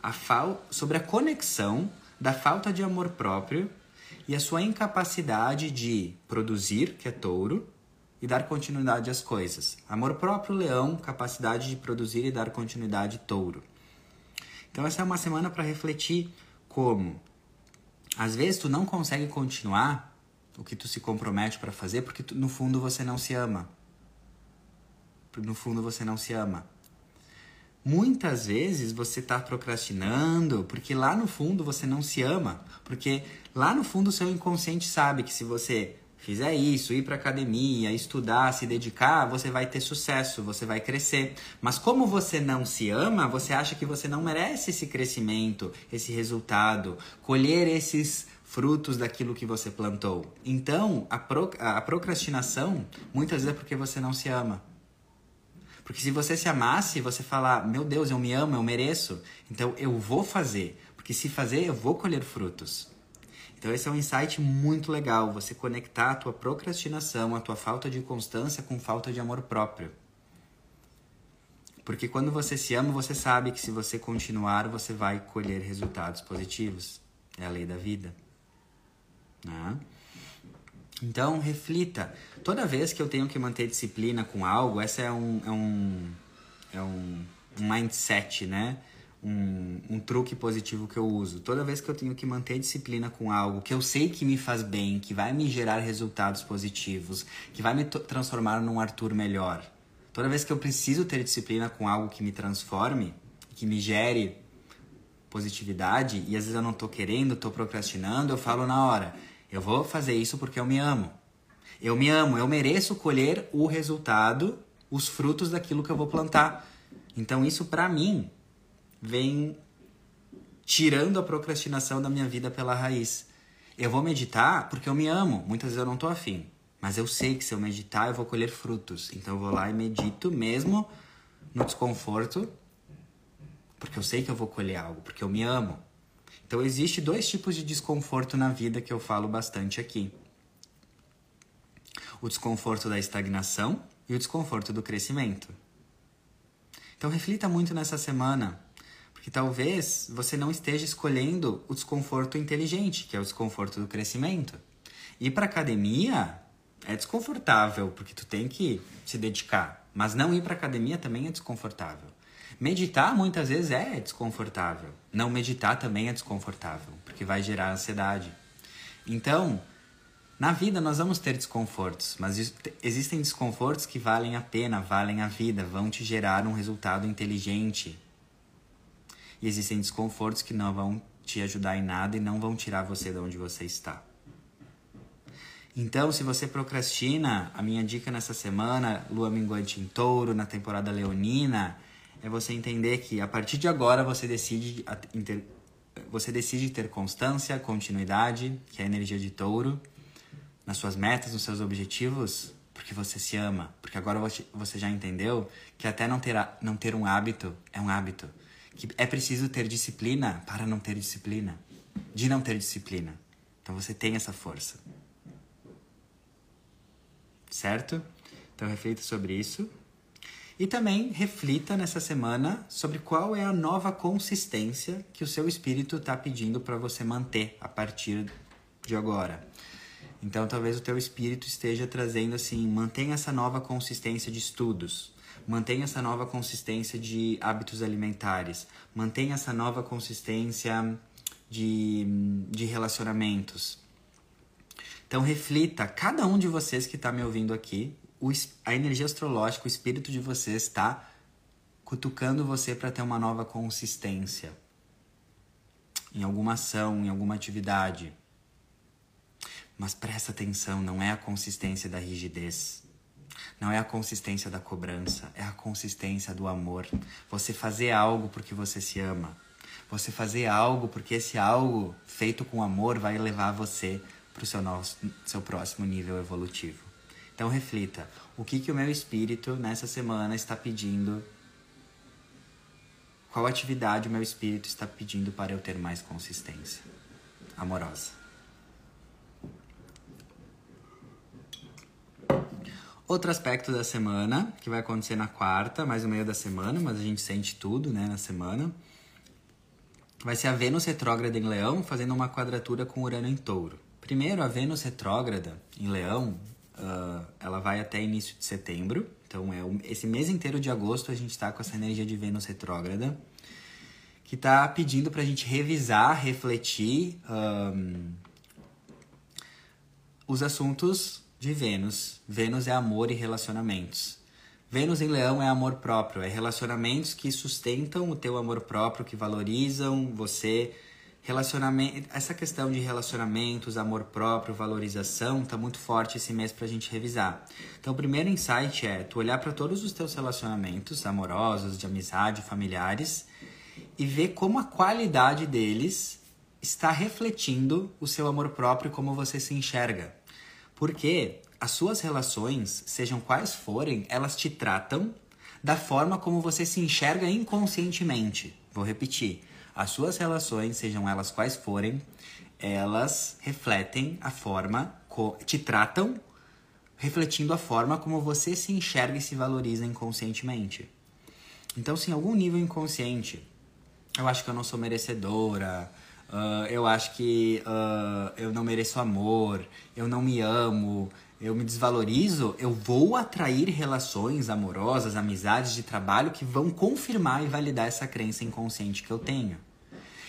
a fal... sobre a conexão da falta de amor próprio e a sua incapacidade de produzir, que é touro, e dar continuidade às coisas. Amor próprio, leão, capacidade de produzir e dar continuidade, touro. Então essa é uma semana para refletir como às vezes tu não consegue continuar o que tu se compromete para fazer porque tu, no fundo você não se ama. No fundo você não se ama. Muitas vezes você está procrastinando porque lá no fundo você não se ama. Porque lá no fundo o seu inconsciente sabe que se você fizer isso, ir para academia, estudar, se dedicar, você vai ter sucesso, você vai crescer. Mas como você não se ama, você acha que você não merece esse crescimento, esse resultado, colher esses frutos daquilo que você plantou. Então, a, pro, a procrastinação, muitas vezes é porque você não se ama. Porque se você se amasse, você falar, meu Deus, eu me amo, eu mereço, então eu vou fazer. Porque se fazer, eu vou colher frutos. Então esse é um insight muito legal, você conectar a tua procrastinação, a tua falta de constância com falta de amor próprio. Porque quando você se ama, você sabe que se você continuar, você vai colher resultados positivos. É a lei da vida. Né? Então reflita, toda vez que eu tenho que manter disciplina com algo, essa é um, é um, é um, um mindset, né? Um, um truque positivo que eu uso. Toda vez que eu tenho que manter disciplina com algo que eu sei que me faz bem, que vai me gerar resultados positivos, que vai me transformar num Arthur melhor. Toda vez que eu preciso ter disciplina com algo que me transforme, que me gere positividade, e às vezes eu não tô querendo, tô procrastinando, eu falo na hora, eu vou fazer isso porque eu me amo. Eu me amo, eu mereço colher o resultado, os frutos daquilo que eu vou plantar. Então isso pra mim vem tirando a procrastinação da minha vida pela raiz. Eu vou meditar porque eu me amo. Muitas vezes eu não tô afim. Mas eu sei que se eu meditar, eu vou colher frutos. Então eu vou lá e medito mesmo no desconforto. Porque eu sei que eu vou colher algo. Porque eu me amo. Então existe dois tipos de desconforto na vida que eu falo bastante aqui. O desconforto da estagnação e o desconforto do crescimento. Então reflita muito nessa semana. Que talvez você não esteja escolhendo o desconforto inteligente, que é o desconforto do crescimento. Ir para academia é desconfortável, porque tu tem que se dedicar. Mas não ir para academia também é desconfortável. Meditar muitas vezes é desconfortável. Não meditar também é desconfortável, porque vai gerar ansiedade. Então, na vida nós vamos ter desconfortos, mas existem desconfortos que valem a pena, valem a vida, vão te gerar um resultado inteligente. E existem desconfortos que não vão te ajudar em nada e não vão tirar você de onde você está. Então, se você procrastina, a minha dica nessa semana, lua minguante em touro, na temporada leonina, é você entender que a partir de agora você decide, você decide ter constância, continuidade, que é a energia de touro, nas suas metas, nos seus objetivos, porque você se ama. Porque agora você já entendeu que até não ter, não ter um hábito é um hábito. Que é preciso ter disciplina para não ter disciplina, de não ter disciplina. Então você tem essa força. Certo? Então reflita sobre isso. E também reflita nessa semana sobre qual é a nova consistência que o seu espírito está pedindo para você manter a partir de agora. Então talvez o teu espírito esteja trazendo assim, mantenha essa nova consistência de estudos. Mantenha essa nova consistência de hábitos alimentares. Mantenha essa nova consistência de, de relacionamentos. Então reflita, cada um de vocês que está me ouvindo aqui, o, a energia astrológica, o espírito de vocês está cutucando você para ter uma nova consistência. Em alguma ação, em alguma atividade. Mas presta atenção, não é a consistência da rigidez. Não é a consistência da cobrança, é a consistência do amor. Você fazer algo porque você se ama. Você fazer algo porque esse algo feito com amor vai levar você para o seu, seu próximo nível evolutivo. Então reflita, o que, que o meu espírito nessa semana está pedindo? Qual atividade o meu espírito está pedindo para eu ter mais consistência amorosa? Outro aspecto da semana, que vai acontecer na quarta, mais no meio da semana, mas a gente sente tudo, né, na semana. Vai ser a Vênus retrógrada em Leão, fazendo uma quadratura com Urano em Touro. Primeiro, a Vênus retrógrada em Leão, uh, ela vai até início de setembro. Então, é um, esse mês inteiro de agosto, a gente está com essa energia de Vênus retrógrada, que está pedindo para a gente revisar, refletir um, os assuntos de Vênus. Vênus é amor e relacionamentos. Vênus em Leão é amor próprio, é relacionamentos que sustentam o teu amor próprio, que valorizam você. Relacionamento, essa questão de relacionamentos, amor próprio, valorização, tá muito forte esse mês pra gente revisar. Então, o primeiro insight é tu olhar para todos os teus relacionamentos amorosos, de amizade, familiares, e ver como a qualidade deles está refletindo o seu amor próprio e como você se enxerga. Porque as suas relações, sejam quais forem, elas te tratam da forma como você se enxerga inconscientemente. Vou repetir. As suas relações, sejam elas quais forem, elas refletem a forma, te tratam refletindo a forma como você se enxerga e se valoriza inconscientemente. Então, se em algum nível inconsciente, eu acho que eu não sou merecedora, Uh, eu acho que uh, eu não mereço amor, eu não me amo, eu me desvalorizo, eu vou atrair relações amorosas, amizades de trabalho que vão confirmar e validar essa crença inconsciente que eu tenho.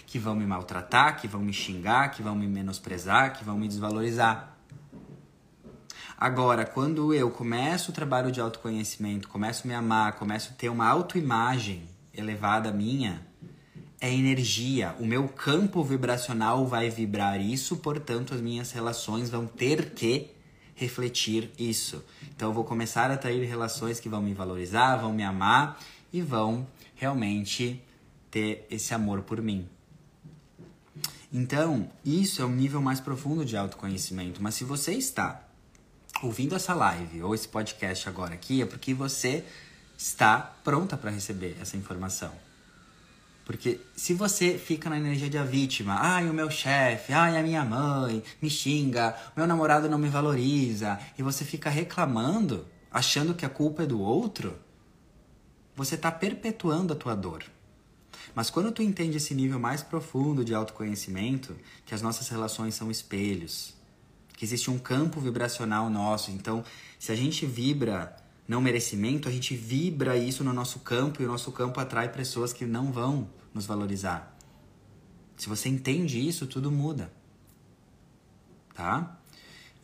Que vão me maltratar, que vão me xingar, que vão me menosprezar, que vão me desvalorizar. Agora, quando eu começo o trabalho de autoconhecimento, começo a me amar, começo a ter uma autoimagem elevada minha, é energia, o meu campo vibracional vai vibrar isso, portanto as minhas relações vão ter que refletir isso. Então eu vou começar a atrair relações que vão me valorizar, vão me amar e vão realmente ter esse amor por mim. Então isso é um nível mais profundo de autoconhecimento, mas se você está ouvindo essa live ou esse podcast agora aqui, é porque você está pronta para receber essa informação. Porque se você fica na energia da vítima, ai, o meu chefe, ai, a minha mãe me xinga, meu namorado não me valoriza, e você fica reclamando, achando que a culpa é do outro, você tá perpetuando a tua dor. Mas quando tu entende esse nível mais profundo de autoconhecimento, que as nossas relações são espelhos, que existe um campo vibracional nosso, então se a gente vibra não merecimento, a gente vibra isso no nosso campo e o nosso campo atrai pessoas que não vão nos valorizar. Se você entende isso, tudo muda, tá?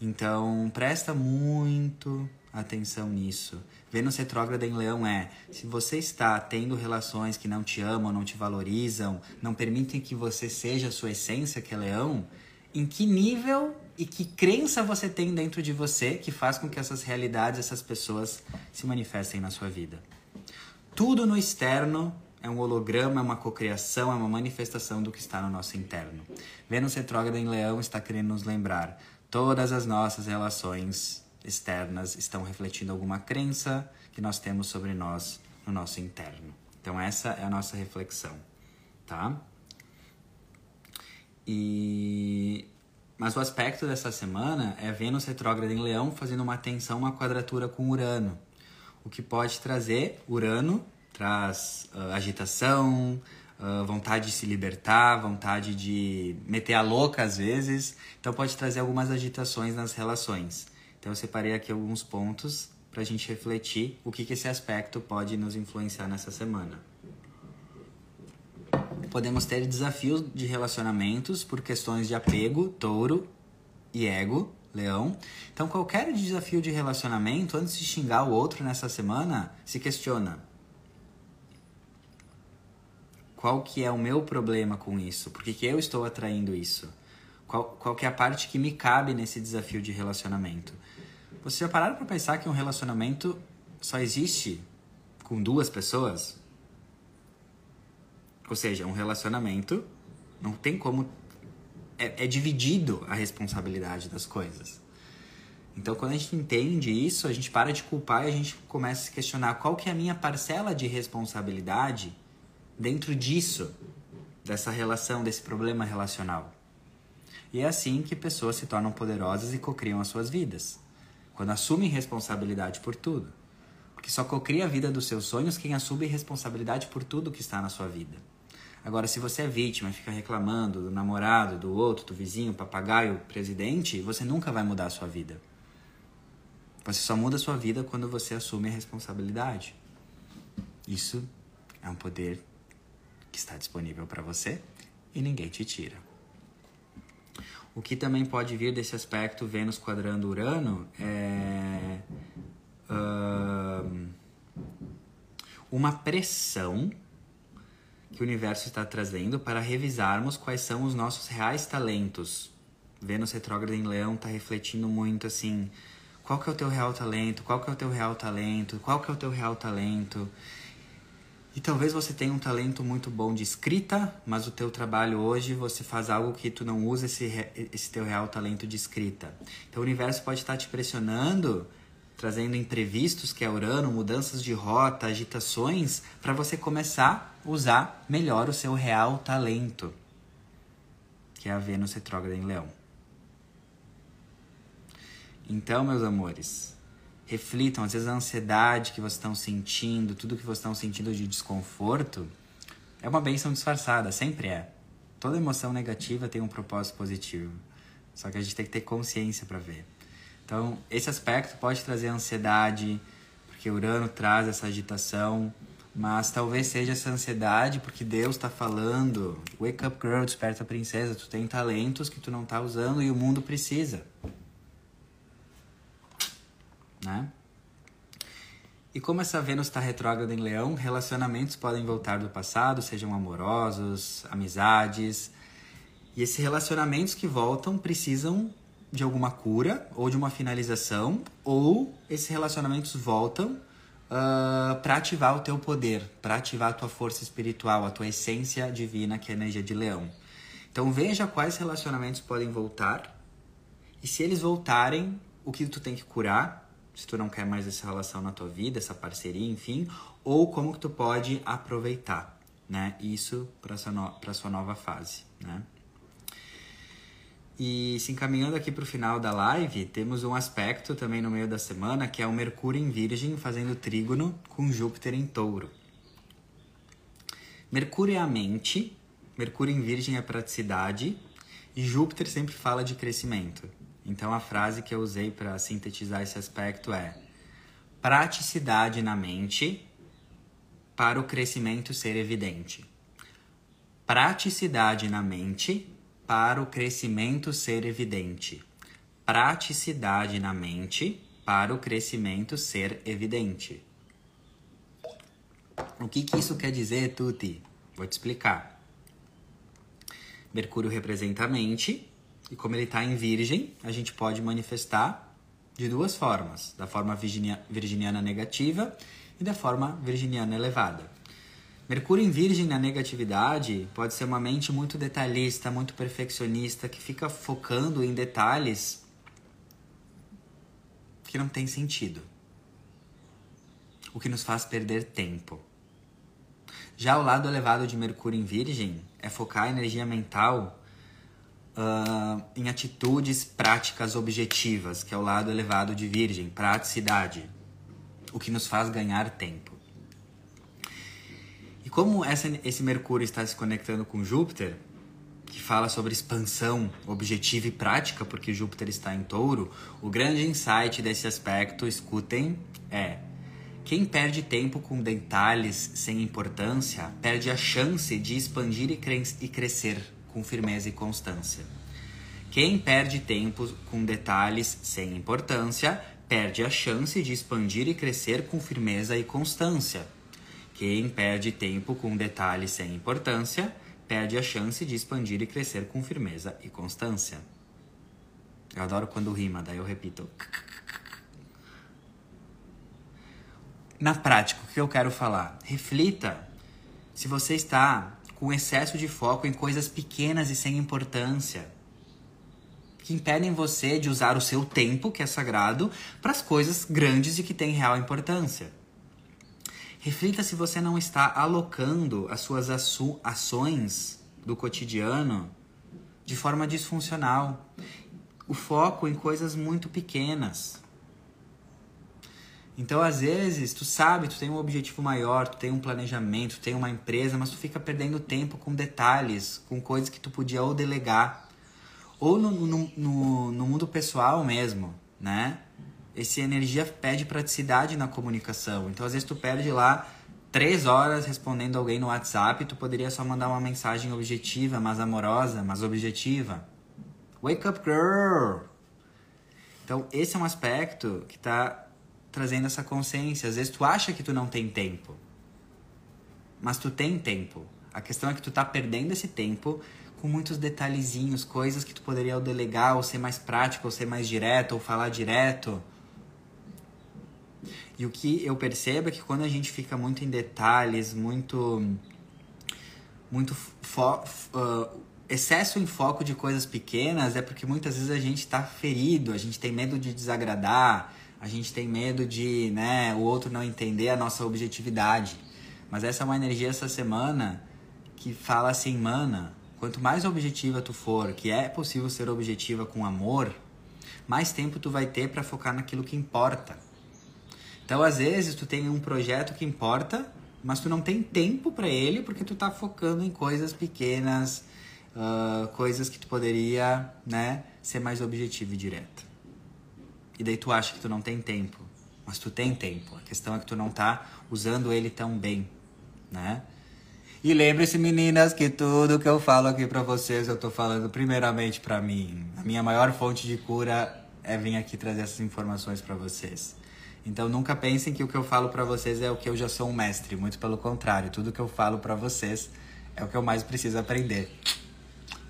Então, presta muito atenção nisso. Vênus retrógrada em Leão é, se você está tendo relações que não te amam, não te valorizam, não permitem que você seja a sua essência, que é Leão, em que nível e que crença você tem dentro de você que faz com que essas realidades, essas pessoas se manifestem na sua vida. Tudo no externo é um holograma, é uma cocriação, é uma manifestação do que está no nosso interno. Vênus retrógrada em Leão está querendo nos lembrar. Todas as nossas relações externas estão refletindo alguma crença que nós temos sobre nós no nosso interno. Então essa é a nossa reflexão, tá? E... Mas o aspecto dessa semana é Vênus retrógrada em Leão fazendo uma tensão, uma quadratura com Urano. O que pode trazer, Urano traz uh, agitação, uh, vontade de se libertar, vontade de meter a louca às vezes. Então pode trazer algumas agitações nas relações. Então eu separei aqui alguns pontos para a gente refletir o que, que esse aspecto pode nos influenciar nessa semana. Podemos ter desafios de relacionamentos por questões de apego, touro e ego, leão. Então, qualquer desafio de relacionamento, antes de xingar o outro nessa semana, se questiona. Qual que é o meu problema com isso? Por que que eu estou atraindo isso? Qual, qual que é a parte que me cabe nesse desafio de relacionamento? Vocês já pararam para pensar que um relacionamento só existe com duas pessoas? Ou seja, um relacionamento não tem como... É, é dividido a responsabilidade das coisas. Então, quando a gente entende isso, a gente para de culpar e a gente começa a se questionar qual que é a minha parcela de responsabilidade dentro disso, dessa relação, desse problema relacional. E é assim que pessoas se tornam poderosas e cocriam as suas vidas. Quando assumem responsabilidade por tudo. Porque só cocria a vida dos seus sonhos quem assume responsabilidade por tudo que está na sua vida. Agora, se você é vítima e fica reclamando do namorado, do outro, do vizinho, papagaio, presidente, você nunca vai mudar a sua vida. Você só muda a sua vida quando você assume a responsabilidade. Isso é um poder que está disponível para você e ninguém te tira. O que também pode vir desse aspecto Vênus quadrando Urano é um, uma pressão que o universo está trazendo para revisarmos quais são os nossos reais talentos. Vênus retrógrada em Leão está refletindo muito assim, qual que é o teu real talento, qual que é o teu real talento, qual que é o teu real talento. E talvez você tenha um talento muito bom de escrita, mas o teu trabalho hoje você faz algo que tu não usa esse, esse teu real talento de escrita. Então o universo pode estar te pressionando, trazendo imprevistos que é Urano, mudanças de rota, agitações, para você começar a usar melhor o seu real talento, que é a Vênus retrógrada em Leão. Então, meus amores, reflitam, às vezes a ansiedade que vocês estão sentindo, tudo que vocês estão sentindo de desconforto, é uma bênção disfarçada, sempre é. Toda emoção negativa tem um propósito positivo, só que a gente tem que ter consciência para ver. Então, esse aspecto pode trazer ansiedade, porque Urano traz essa agitação, mas talvez seja essa ansiedade porque Deus está falando, wake up girl, desperta princesa, tu tem talentos que tu não tá usando e o mundo precisa. Né? E como essa Vênus está retrógrada em Leão, relacionamentos podem voltar do passado, sejam amorosos, amizades. E esses relacionamentos que voltam precisam de alguma cura ou de uma finalização, ou esses relacionamentos voltam uh, para ativar o teu poder, para ativar a tua força espiritual, a tua essência divina, que é a energia de Leão. Então veja quais relacionamentos podem voltar e se eles voltarem, o que tu tem que curar, se tu não quer mais essa relação na tua vida, essa parceria, enfim, ou como que tu pode aproveitar, né? Isso para sua, no... pra sua nova fase, né? E se encaminhando aqui para o final da live, temos um aspecto também no meio da semana, que é o Mercúrio em Virgem fazendo trígono com Júpiter em Touro. Mercúrio é a mente, Mercúrio em Virgem é a praticidade, e Júpiter sempre fala de crescimento. Então, a frase que eu usei para sintetizar esse aspecto é praticidade na mente para o crescimento ser evidente. Praticidade na mente para o crescimento ser evidente. Praticidade na mente para o crescimento ser evidente. O que que isso quer dizer, Tuti? Vou te explicar. Mercúrio representa a mente. E como ele está em Virgem, a gente pode manifestar de duas formas. Da forma virginia, virginiana negativa e da forma virginiana elevada. Mercúrio em Virgem na negatividade pode ser uma mente muito detalhista, muito perfeccionista, que fica focando em detalhes que não tem sentido. O que nos faz perder tempo. Já o lado elevado de Mercúrio em Virgem é focar a energia mental Uh, em atitudes práticas objetivas, que é o lado elevado de Virgem, praticidade, o que nos faz ganhar tempo. E como essa, esse Mercúrio está se conectando com Júpiter, que fala sobre expansão objetiva e prática, porque Júpiter está em Touro, o grande insight desse aspecto, escutem, é: quem perde tempo com detalhes sem importância, perde a chance de expandir e, cre e crescer com firmeza e constância. Quem perde tempo com detalhes sem importância, perde a chance de expandir e crescer com firmeza e constância. Quem perde tempo com detalhes sem importância, perde a chance de expandir e crescer com firmeza e constância. Eu adoro quando rima, daí eu repito. Na prática, o que eu quero falar? Reflita se você está com excesso de foco em coisas pequenas e sem importância, que impedem você de usar o seu tempo, que é sagrado, para as coisas grandes e que têm real importância. Reflita se você não está alocando as suas ações do cotidiano de forma disfuncional. O foco em coisas muito pequenas. Então, às vezes, tu sabe, tu tem um objetivo maior, tu tem um planejamento, tu tem uma empresa, mas tu fica perdendo tempo com detalhes, com coisas que tu podia ou delegar. Ou no, no, no, no mundo pessoal mesmo, né? Essa energia pede praticidade na comunicação. Então, às vezes, tu perde lá três horas respondendo alguém no WhatsApp, tu poderia só mandar uma mensagem objetiva, mais amorosa, mais objetiva. Wake up, girl! Então, esse é um aspecto que tá trazendo essa consciência. Às vezes tu acha que tu não tem tempo, mas tu tem tempo. A questão é que tu tá perdendo esse tempo com muitos detalhezinhos, coisas que tu poderia delegar, ou ser mais prático, ou ser mais direto, ou falar direto. E o que eu percebo é que quando a gente fica muito em detalhes, muito, muito fo- uh, excesso em foco de coisas pequenas, é porque muitas vezes a gente tá ferido, a gente tem medo de desagradar, a gente tem medo de, né, o outro não entender a nossa objetividade. Mas essa é uma energia essa semana que fala assim, mana, quanto mais objetiva tu for, que é possível ser objetiva com amor, mais tempo tu vai ter pra focar naquilo que importa. Então, às vezes, tu tem um projeto que importa, mas tu não tem tempo pra ele porque tu tá focando em coisas pequenas, uh, coisas que tu poderia, né, ser mais objetivo e direto. E daí tu acha que tu não tem tempo. Mas tu tem tempo. A questão é que tu não tá usando ele tão bem, né? E lembre-se, meninas, que tudo que eu falo aqui pra vocês, eu tô falando primeiramente pra mim. A minha maior fonte de cura é vir aqui trazer essas informações pra vocês. Então nunca pensem que o que eu falo pra vocês é o que eu já sou um mestre. Muito pelo contrário. Tudo que eu falo pra vocês é o que eu mais preciso aprender.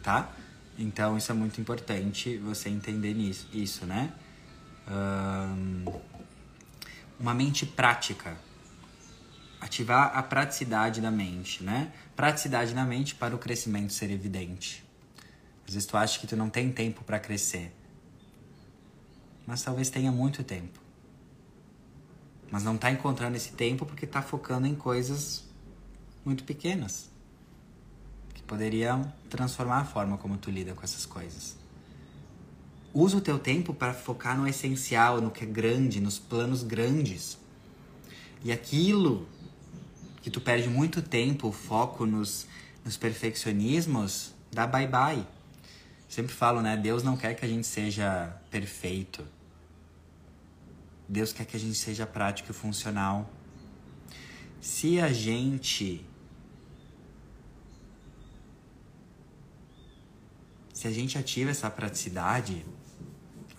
Tá? Então isso é muito importante, você entender nisso, isso, né? Uma mente prática. Ativar a praticidade da mente, né? Praticidade da mente para o crescimento ser evidente. Às vezes tu acha que tu não tem tempo para crescer, mas talvez tenha muito tempo, mas não tá encontrando esse tempo porque tá focando em coisas muito pequenas que poderiam transformar a forma como tu lida com essas coisas. Usa o teu tempo para focar no essencial, no que é grande, nos planos grandes. E aquilo que tu perde muito tempo, foco nos, nos perfeccionismos, dá bye-bye. Sempre falo, né? Deus não quer que a gente seja perfeito. Deus quer que a gente seja prático e funcional. Se a gente... Se a gente ativa essa praticidade...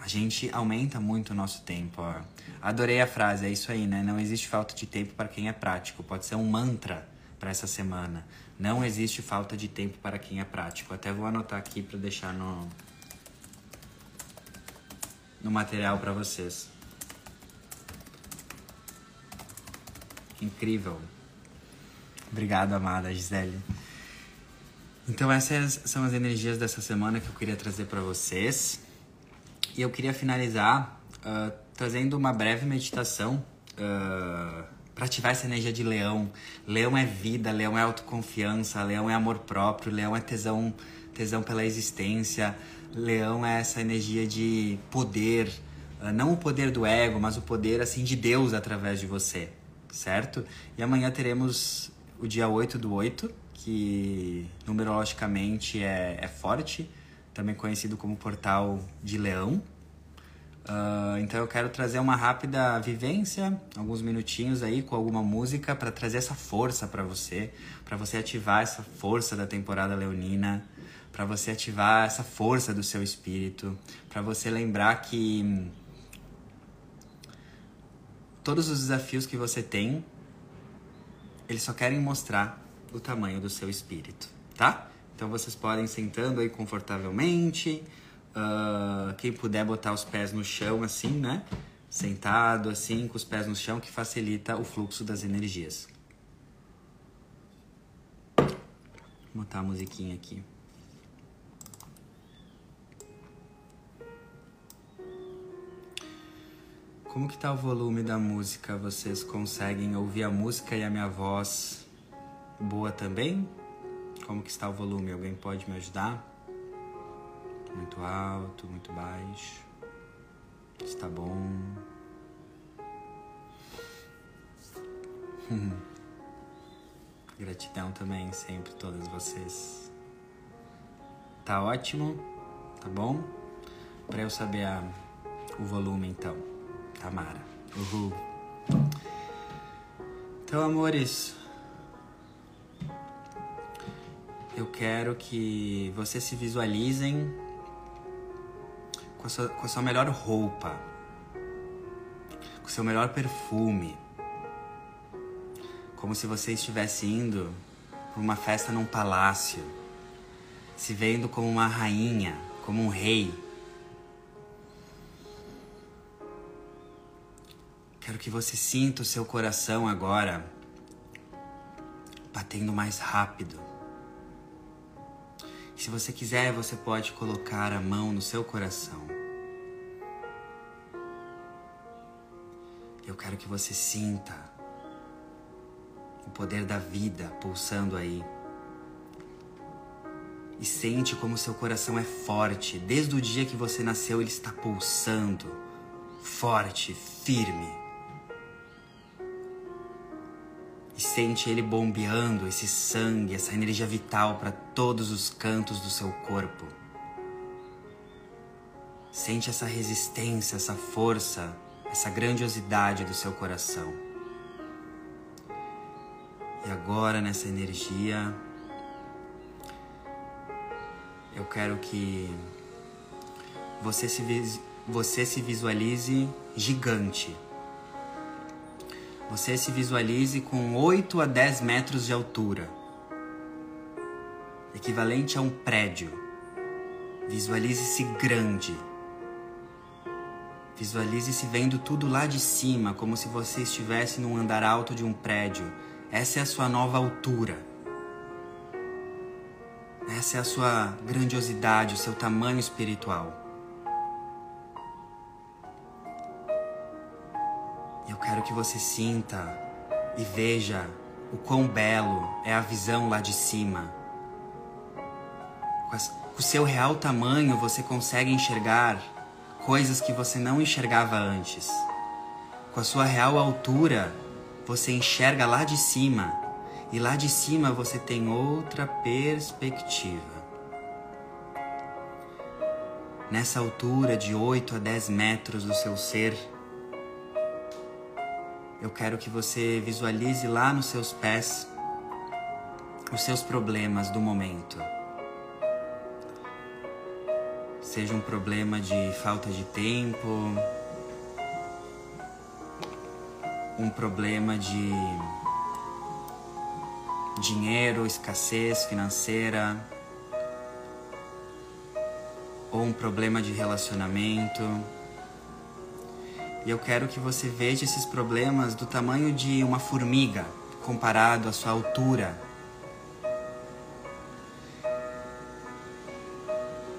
A gente aumenta muito o nosso tempo, ó. Adorei a frase, é isso aí, né? Não existe falta de tempo para quem é prático. Pode ser um mantra para essa semana. Não existe falta de tempo para quem é prático. Até vou anotar aqui para deixar no, no material para vocês. Incrível. Obrigado, amada Gisele. Então essas são as energias dessa semana que eu queria trazer para vocês. E eu queria finalizar uh, trazendo uma breve meditação uh, para ativar essa energia de leão. Leão é vida, leão é autoconfiança, leão é amor próprio, leão é tesão, tesão pela existência. Leão é essa energia de poder, uh, não o poder do ego, mas o poder assim de Deus através de você, certo? E amanhã teremos o dia oito do oito, que numerologicamente é, é forte, também conhecido como Portal de Leão. Uh, então eu quero trazer uma rápida vivência, alguns minutinhos aí com alguma música para trazer essa força para você, para você ativar essa força da temporada leonina, para você ativar essa força do seu espírito, para você lembrar que todos os desafios que você tem, eles só querem mostrar o tamanho do seu espírito. tá? Então vocês podem sentando aí confortavelmente. Uh, quem puder botar os pés no chão assim, né? Sentado assim, com os pés no chão, que facilita o fluxo das energias. Vou botar a musiquinha aqui. Como que tá o volume da música? Vocês conseguem ouvir a música e a minha voz boa também? Como que está o volume? Alguém pode me ajudar? Muito alto, muito baixo. Está bom. Hum. Gratidão também, sempre, todas vocês. Tá ótimo? Tá bom? Para eu saber a, o volume, então. Tamara. Uhul. Então, amores, eu quero que vocês se visualizem com a sua, com a sua melhor roupa, com o seu melhor perfume, como se você estivesse indo para uma festa num palácio, se vendo como uma rainha, como um rei. Quero que você sinta o seu coração agora batendo mais rápido. Se você quiser, você pode colocar a mão no seu coração. Eu quero que você sinta o poder da vida pulsando aí. E sente como seu coração é forte. Desde o dia que você nasceu, ele está pulsando. Forte, firme. E sente ele bombeando esse sangue, essa energia vital para todos os cantos do seu corpo. Sente essa resistência, essa força, essa grandiosidade do seu coração. E agora, nessa energia, eu quero que você se, você se visualize gigante. Você se visualize com oito a dez metros de altura, equivalente a um prédio. Visualize-se grande. Visualize-se vendo tudo lá de cima, como se você estivesse num andar alto de um prédio. Essa é a sua nova altura. Essa é a sua grandiosidade, o seu tamanho espiritual. Eu quero que você sinta e veja o quão belo é a visão lá de cima. Com o seu real tamanho, você consegue enxergar coisas que você não enxergava antes. Com a sua real altura, você enxerga lá de cima. E lá de cima você tem outra perspectiva. Nessa altura de oito a dez metros do seu ser, eu quero que você visualize lá nos seus pés os seus problemas do momento. Seja um problema de falta de tempo, um problema de dinheiro, escassez financeira, ou um problema de relacionamento. E eu quero que você veja esses problemas do tamanho de uma formiga, comparado à sua altura.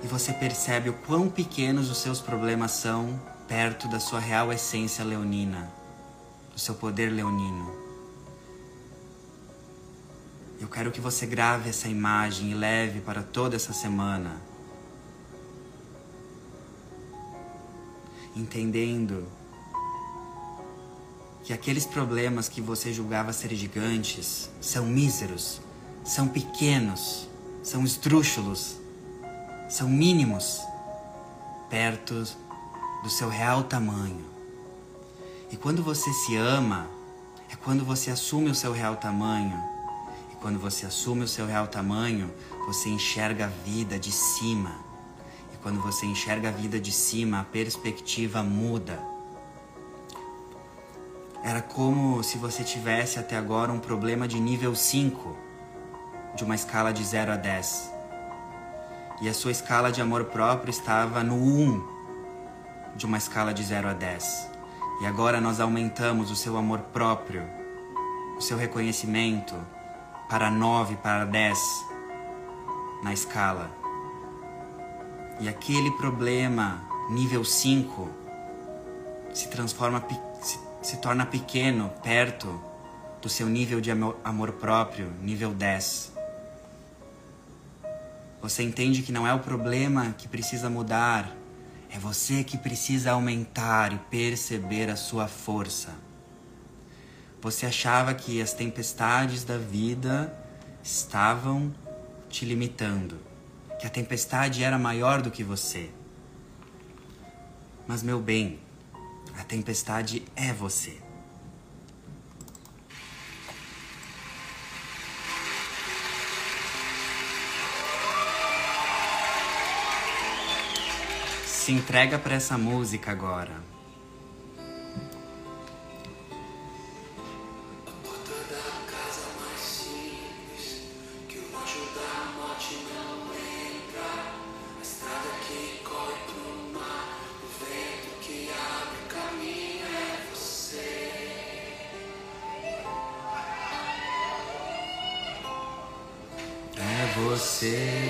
E você percebe o quão pequenos os seus problemas são perto da sua real essência leonina, do seu poder leonino. Eu quero que você grave essa imagem e leve para toda essa semana, entendendo que aqueles problemas que você julgava ser gigantes são míseros, são pequenos, são esdrúxulos, são mínimos, perto do seu real tamanho. E quando você se ama, é quando você assume o seu real tamanho. E quando você assume o seu real tamanho, você enxerga a vida de cima. E quando você enxerga a vida de cima, a perspectiva muda. Era como se você tivesse até agora um problema de nível cinco. de uma escala de zero a dez. E a sua escala de amor próprio estava no um, de uma escala de zero a dez. E agora nós aumentamos o seu amor próprio, o seu reconhecimento, para nove, para dez na escala. E aquele problema nível cinco se transforma, se, se torna pequeno, perto do seu nível de amor, amor próprio, nível dez. Você entende que não é o problema que precisa mudar, é você que precisa aumentar e perceber a sua força. Você achava que as tempestades da vida estavam te limitando, que a tempestade era maior do que você. Mas, meu bem, a tempestade é você. Se entrega para essa música agora. A porta da casa mais simples, que o anjo da morte não entra. A estrada que corre pro mar, o vento que abre o caminho é você. É você.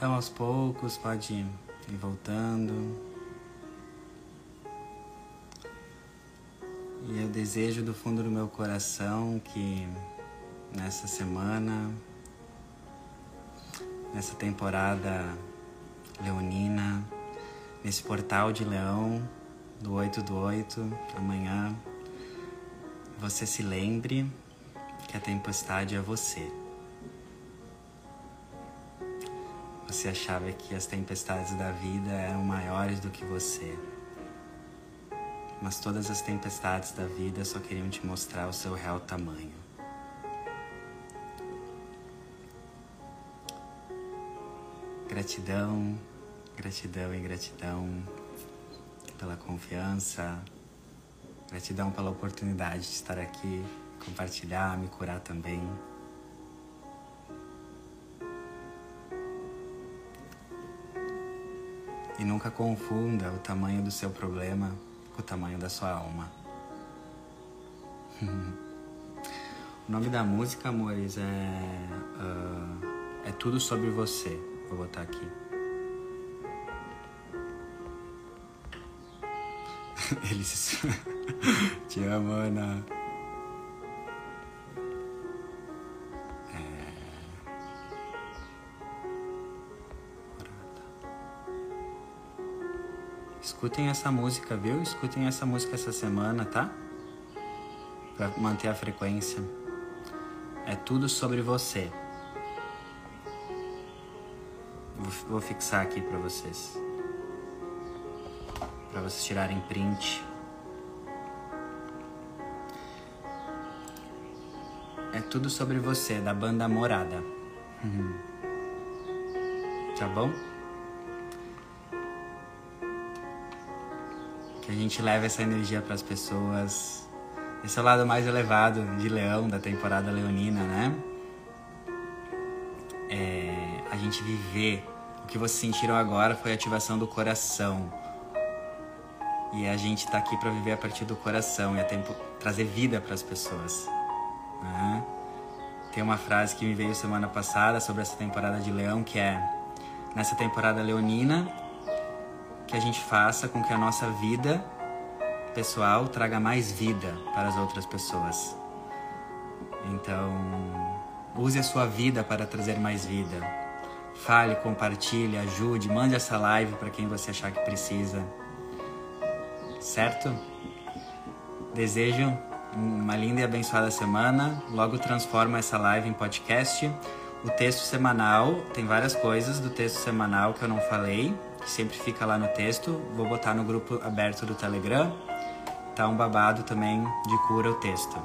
Então, aos poucos, pode ir voltando. E eu desejo do fundo do meu coração que nessa semana, nessa temporada leonina, nesse portal de leão do oito do oito, amanhã, você se lembre que a tempestade é você. Você achava que as tempestades da vida eram maiores do que você. Mas todas as tempestades da vida só queriam te mostrar o seu real tamanho. Gratidão, gratidão e gratidão pela confiança. Gratidão pela oportunidade de estar aqui, compartilhar, me curar também. E nunca confunda o tamanho do seu problema com o tamanho da sua alma. O nome da música, amores, é... Uh, é Tudo Sobre Você. Vou botar aqui. Ele se... Te amo, Ana. É... Escutem essa música, viu? Escutem essa música essa semana, tá? Pra manter a frequência. É tudo sobre você. Vou fixar aqui pra vocês. Pra vocês tirarem print. É tudo sobre você, da banda Morada. Uhum. Tá bom? Que a gente leve essa energia pras pessoas. Esse é o lado mais elevado de Leão, da temporada leonina, né? É, a gente viver. O que vocês sentiram agora foi a ativação do coração. E a gente tá aqui para viver a partir do coração e a tempo, trazer vida para as pessoas. Né? Tem uma frase que me veio semana passada sobre essa temporada de Leão, que é: nessa temporada leonina, que a gente faça com que a nossa vida pessoal traga mais vida para as outras pessoas. Então, use a sua vida para trazer mais vida. Fale, compartilhe, ajude, mande essa live para quem você achar que precisa. Certo? Desejo uma linda e abençoada semana. Logo transforma essa live em podcast. O texto semanal, tem várias coisas do texto semanal que eu não falei, que sempre fica lá no texto. Vou botar no grupo aberto do Telegram. Tá um babado também de cura o texto.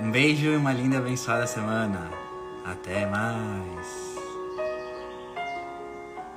Um beijo e uma linda e abençoada semana. Até mais!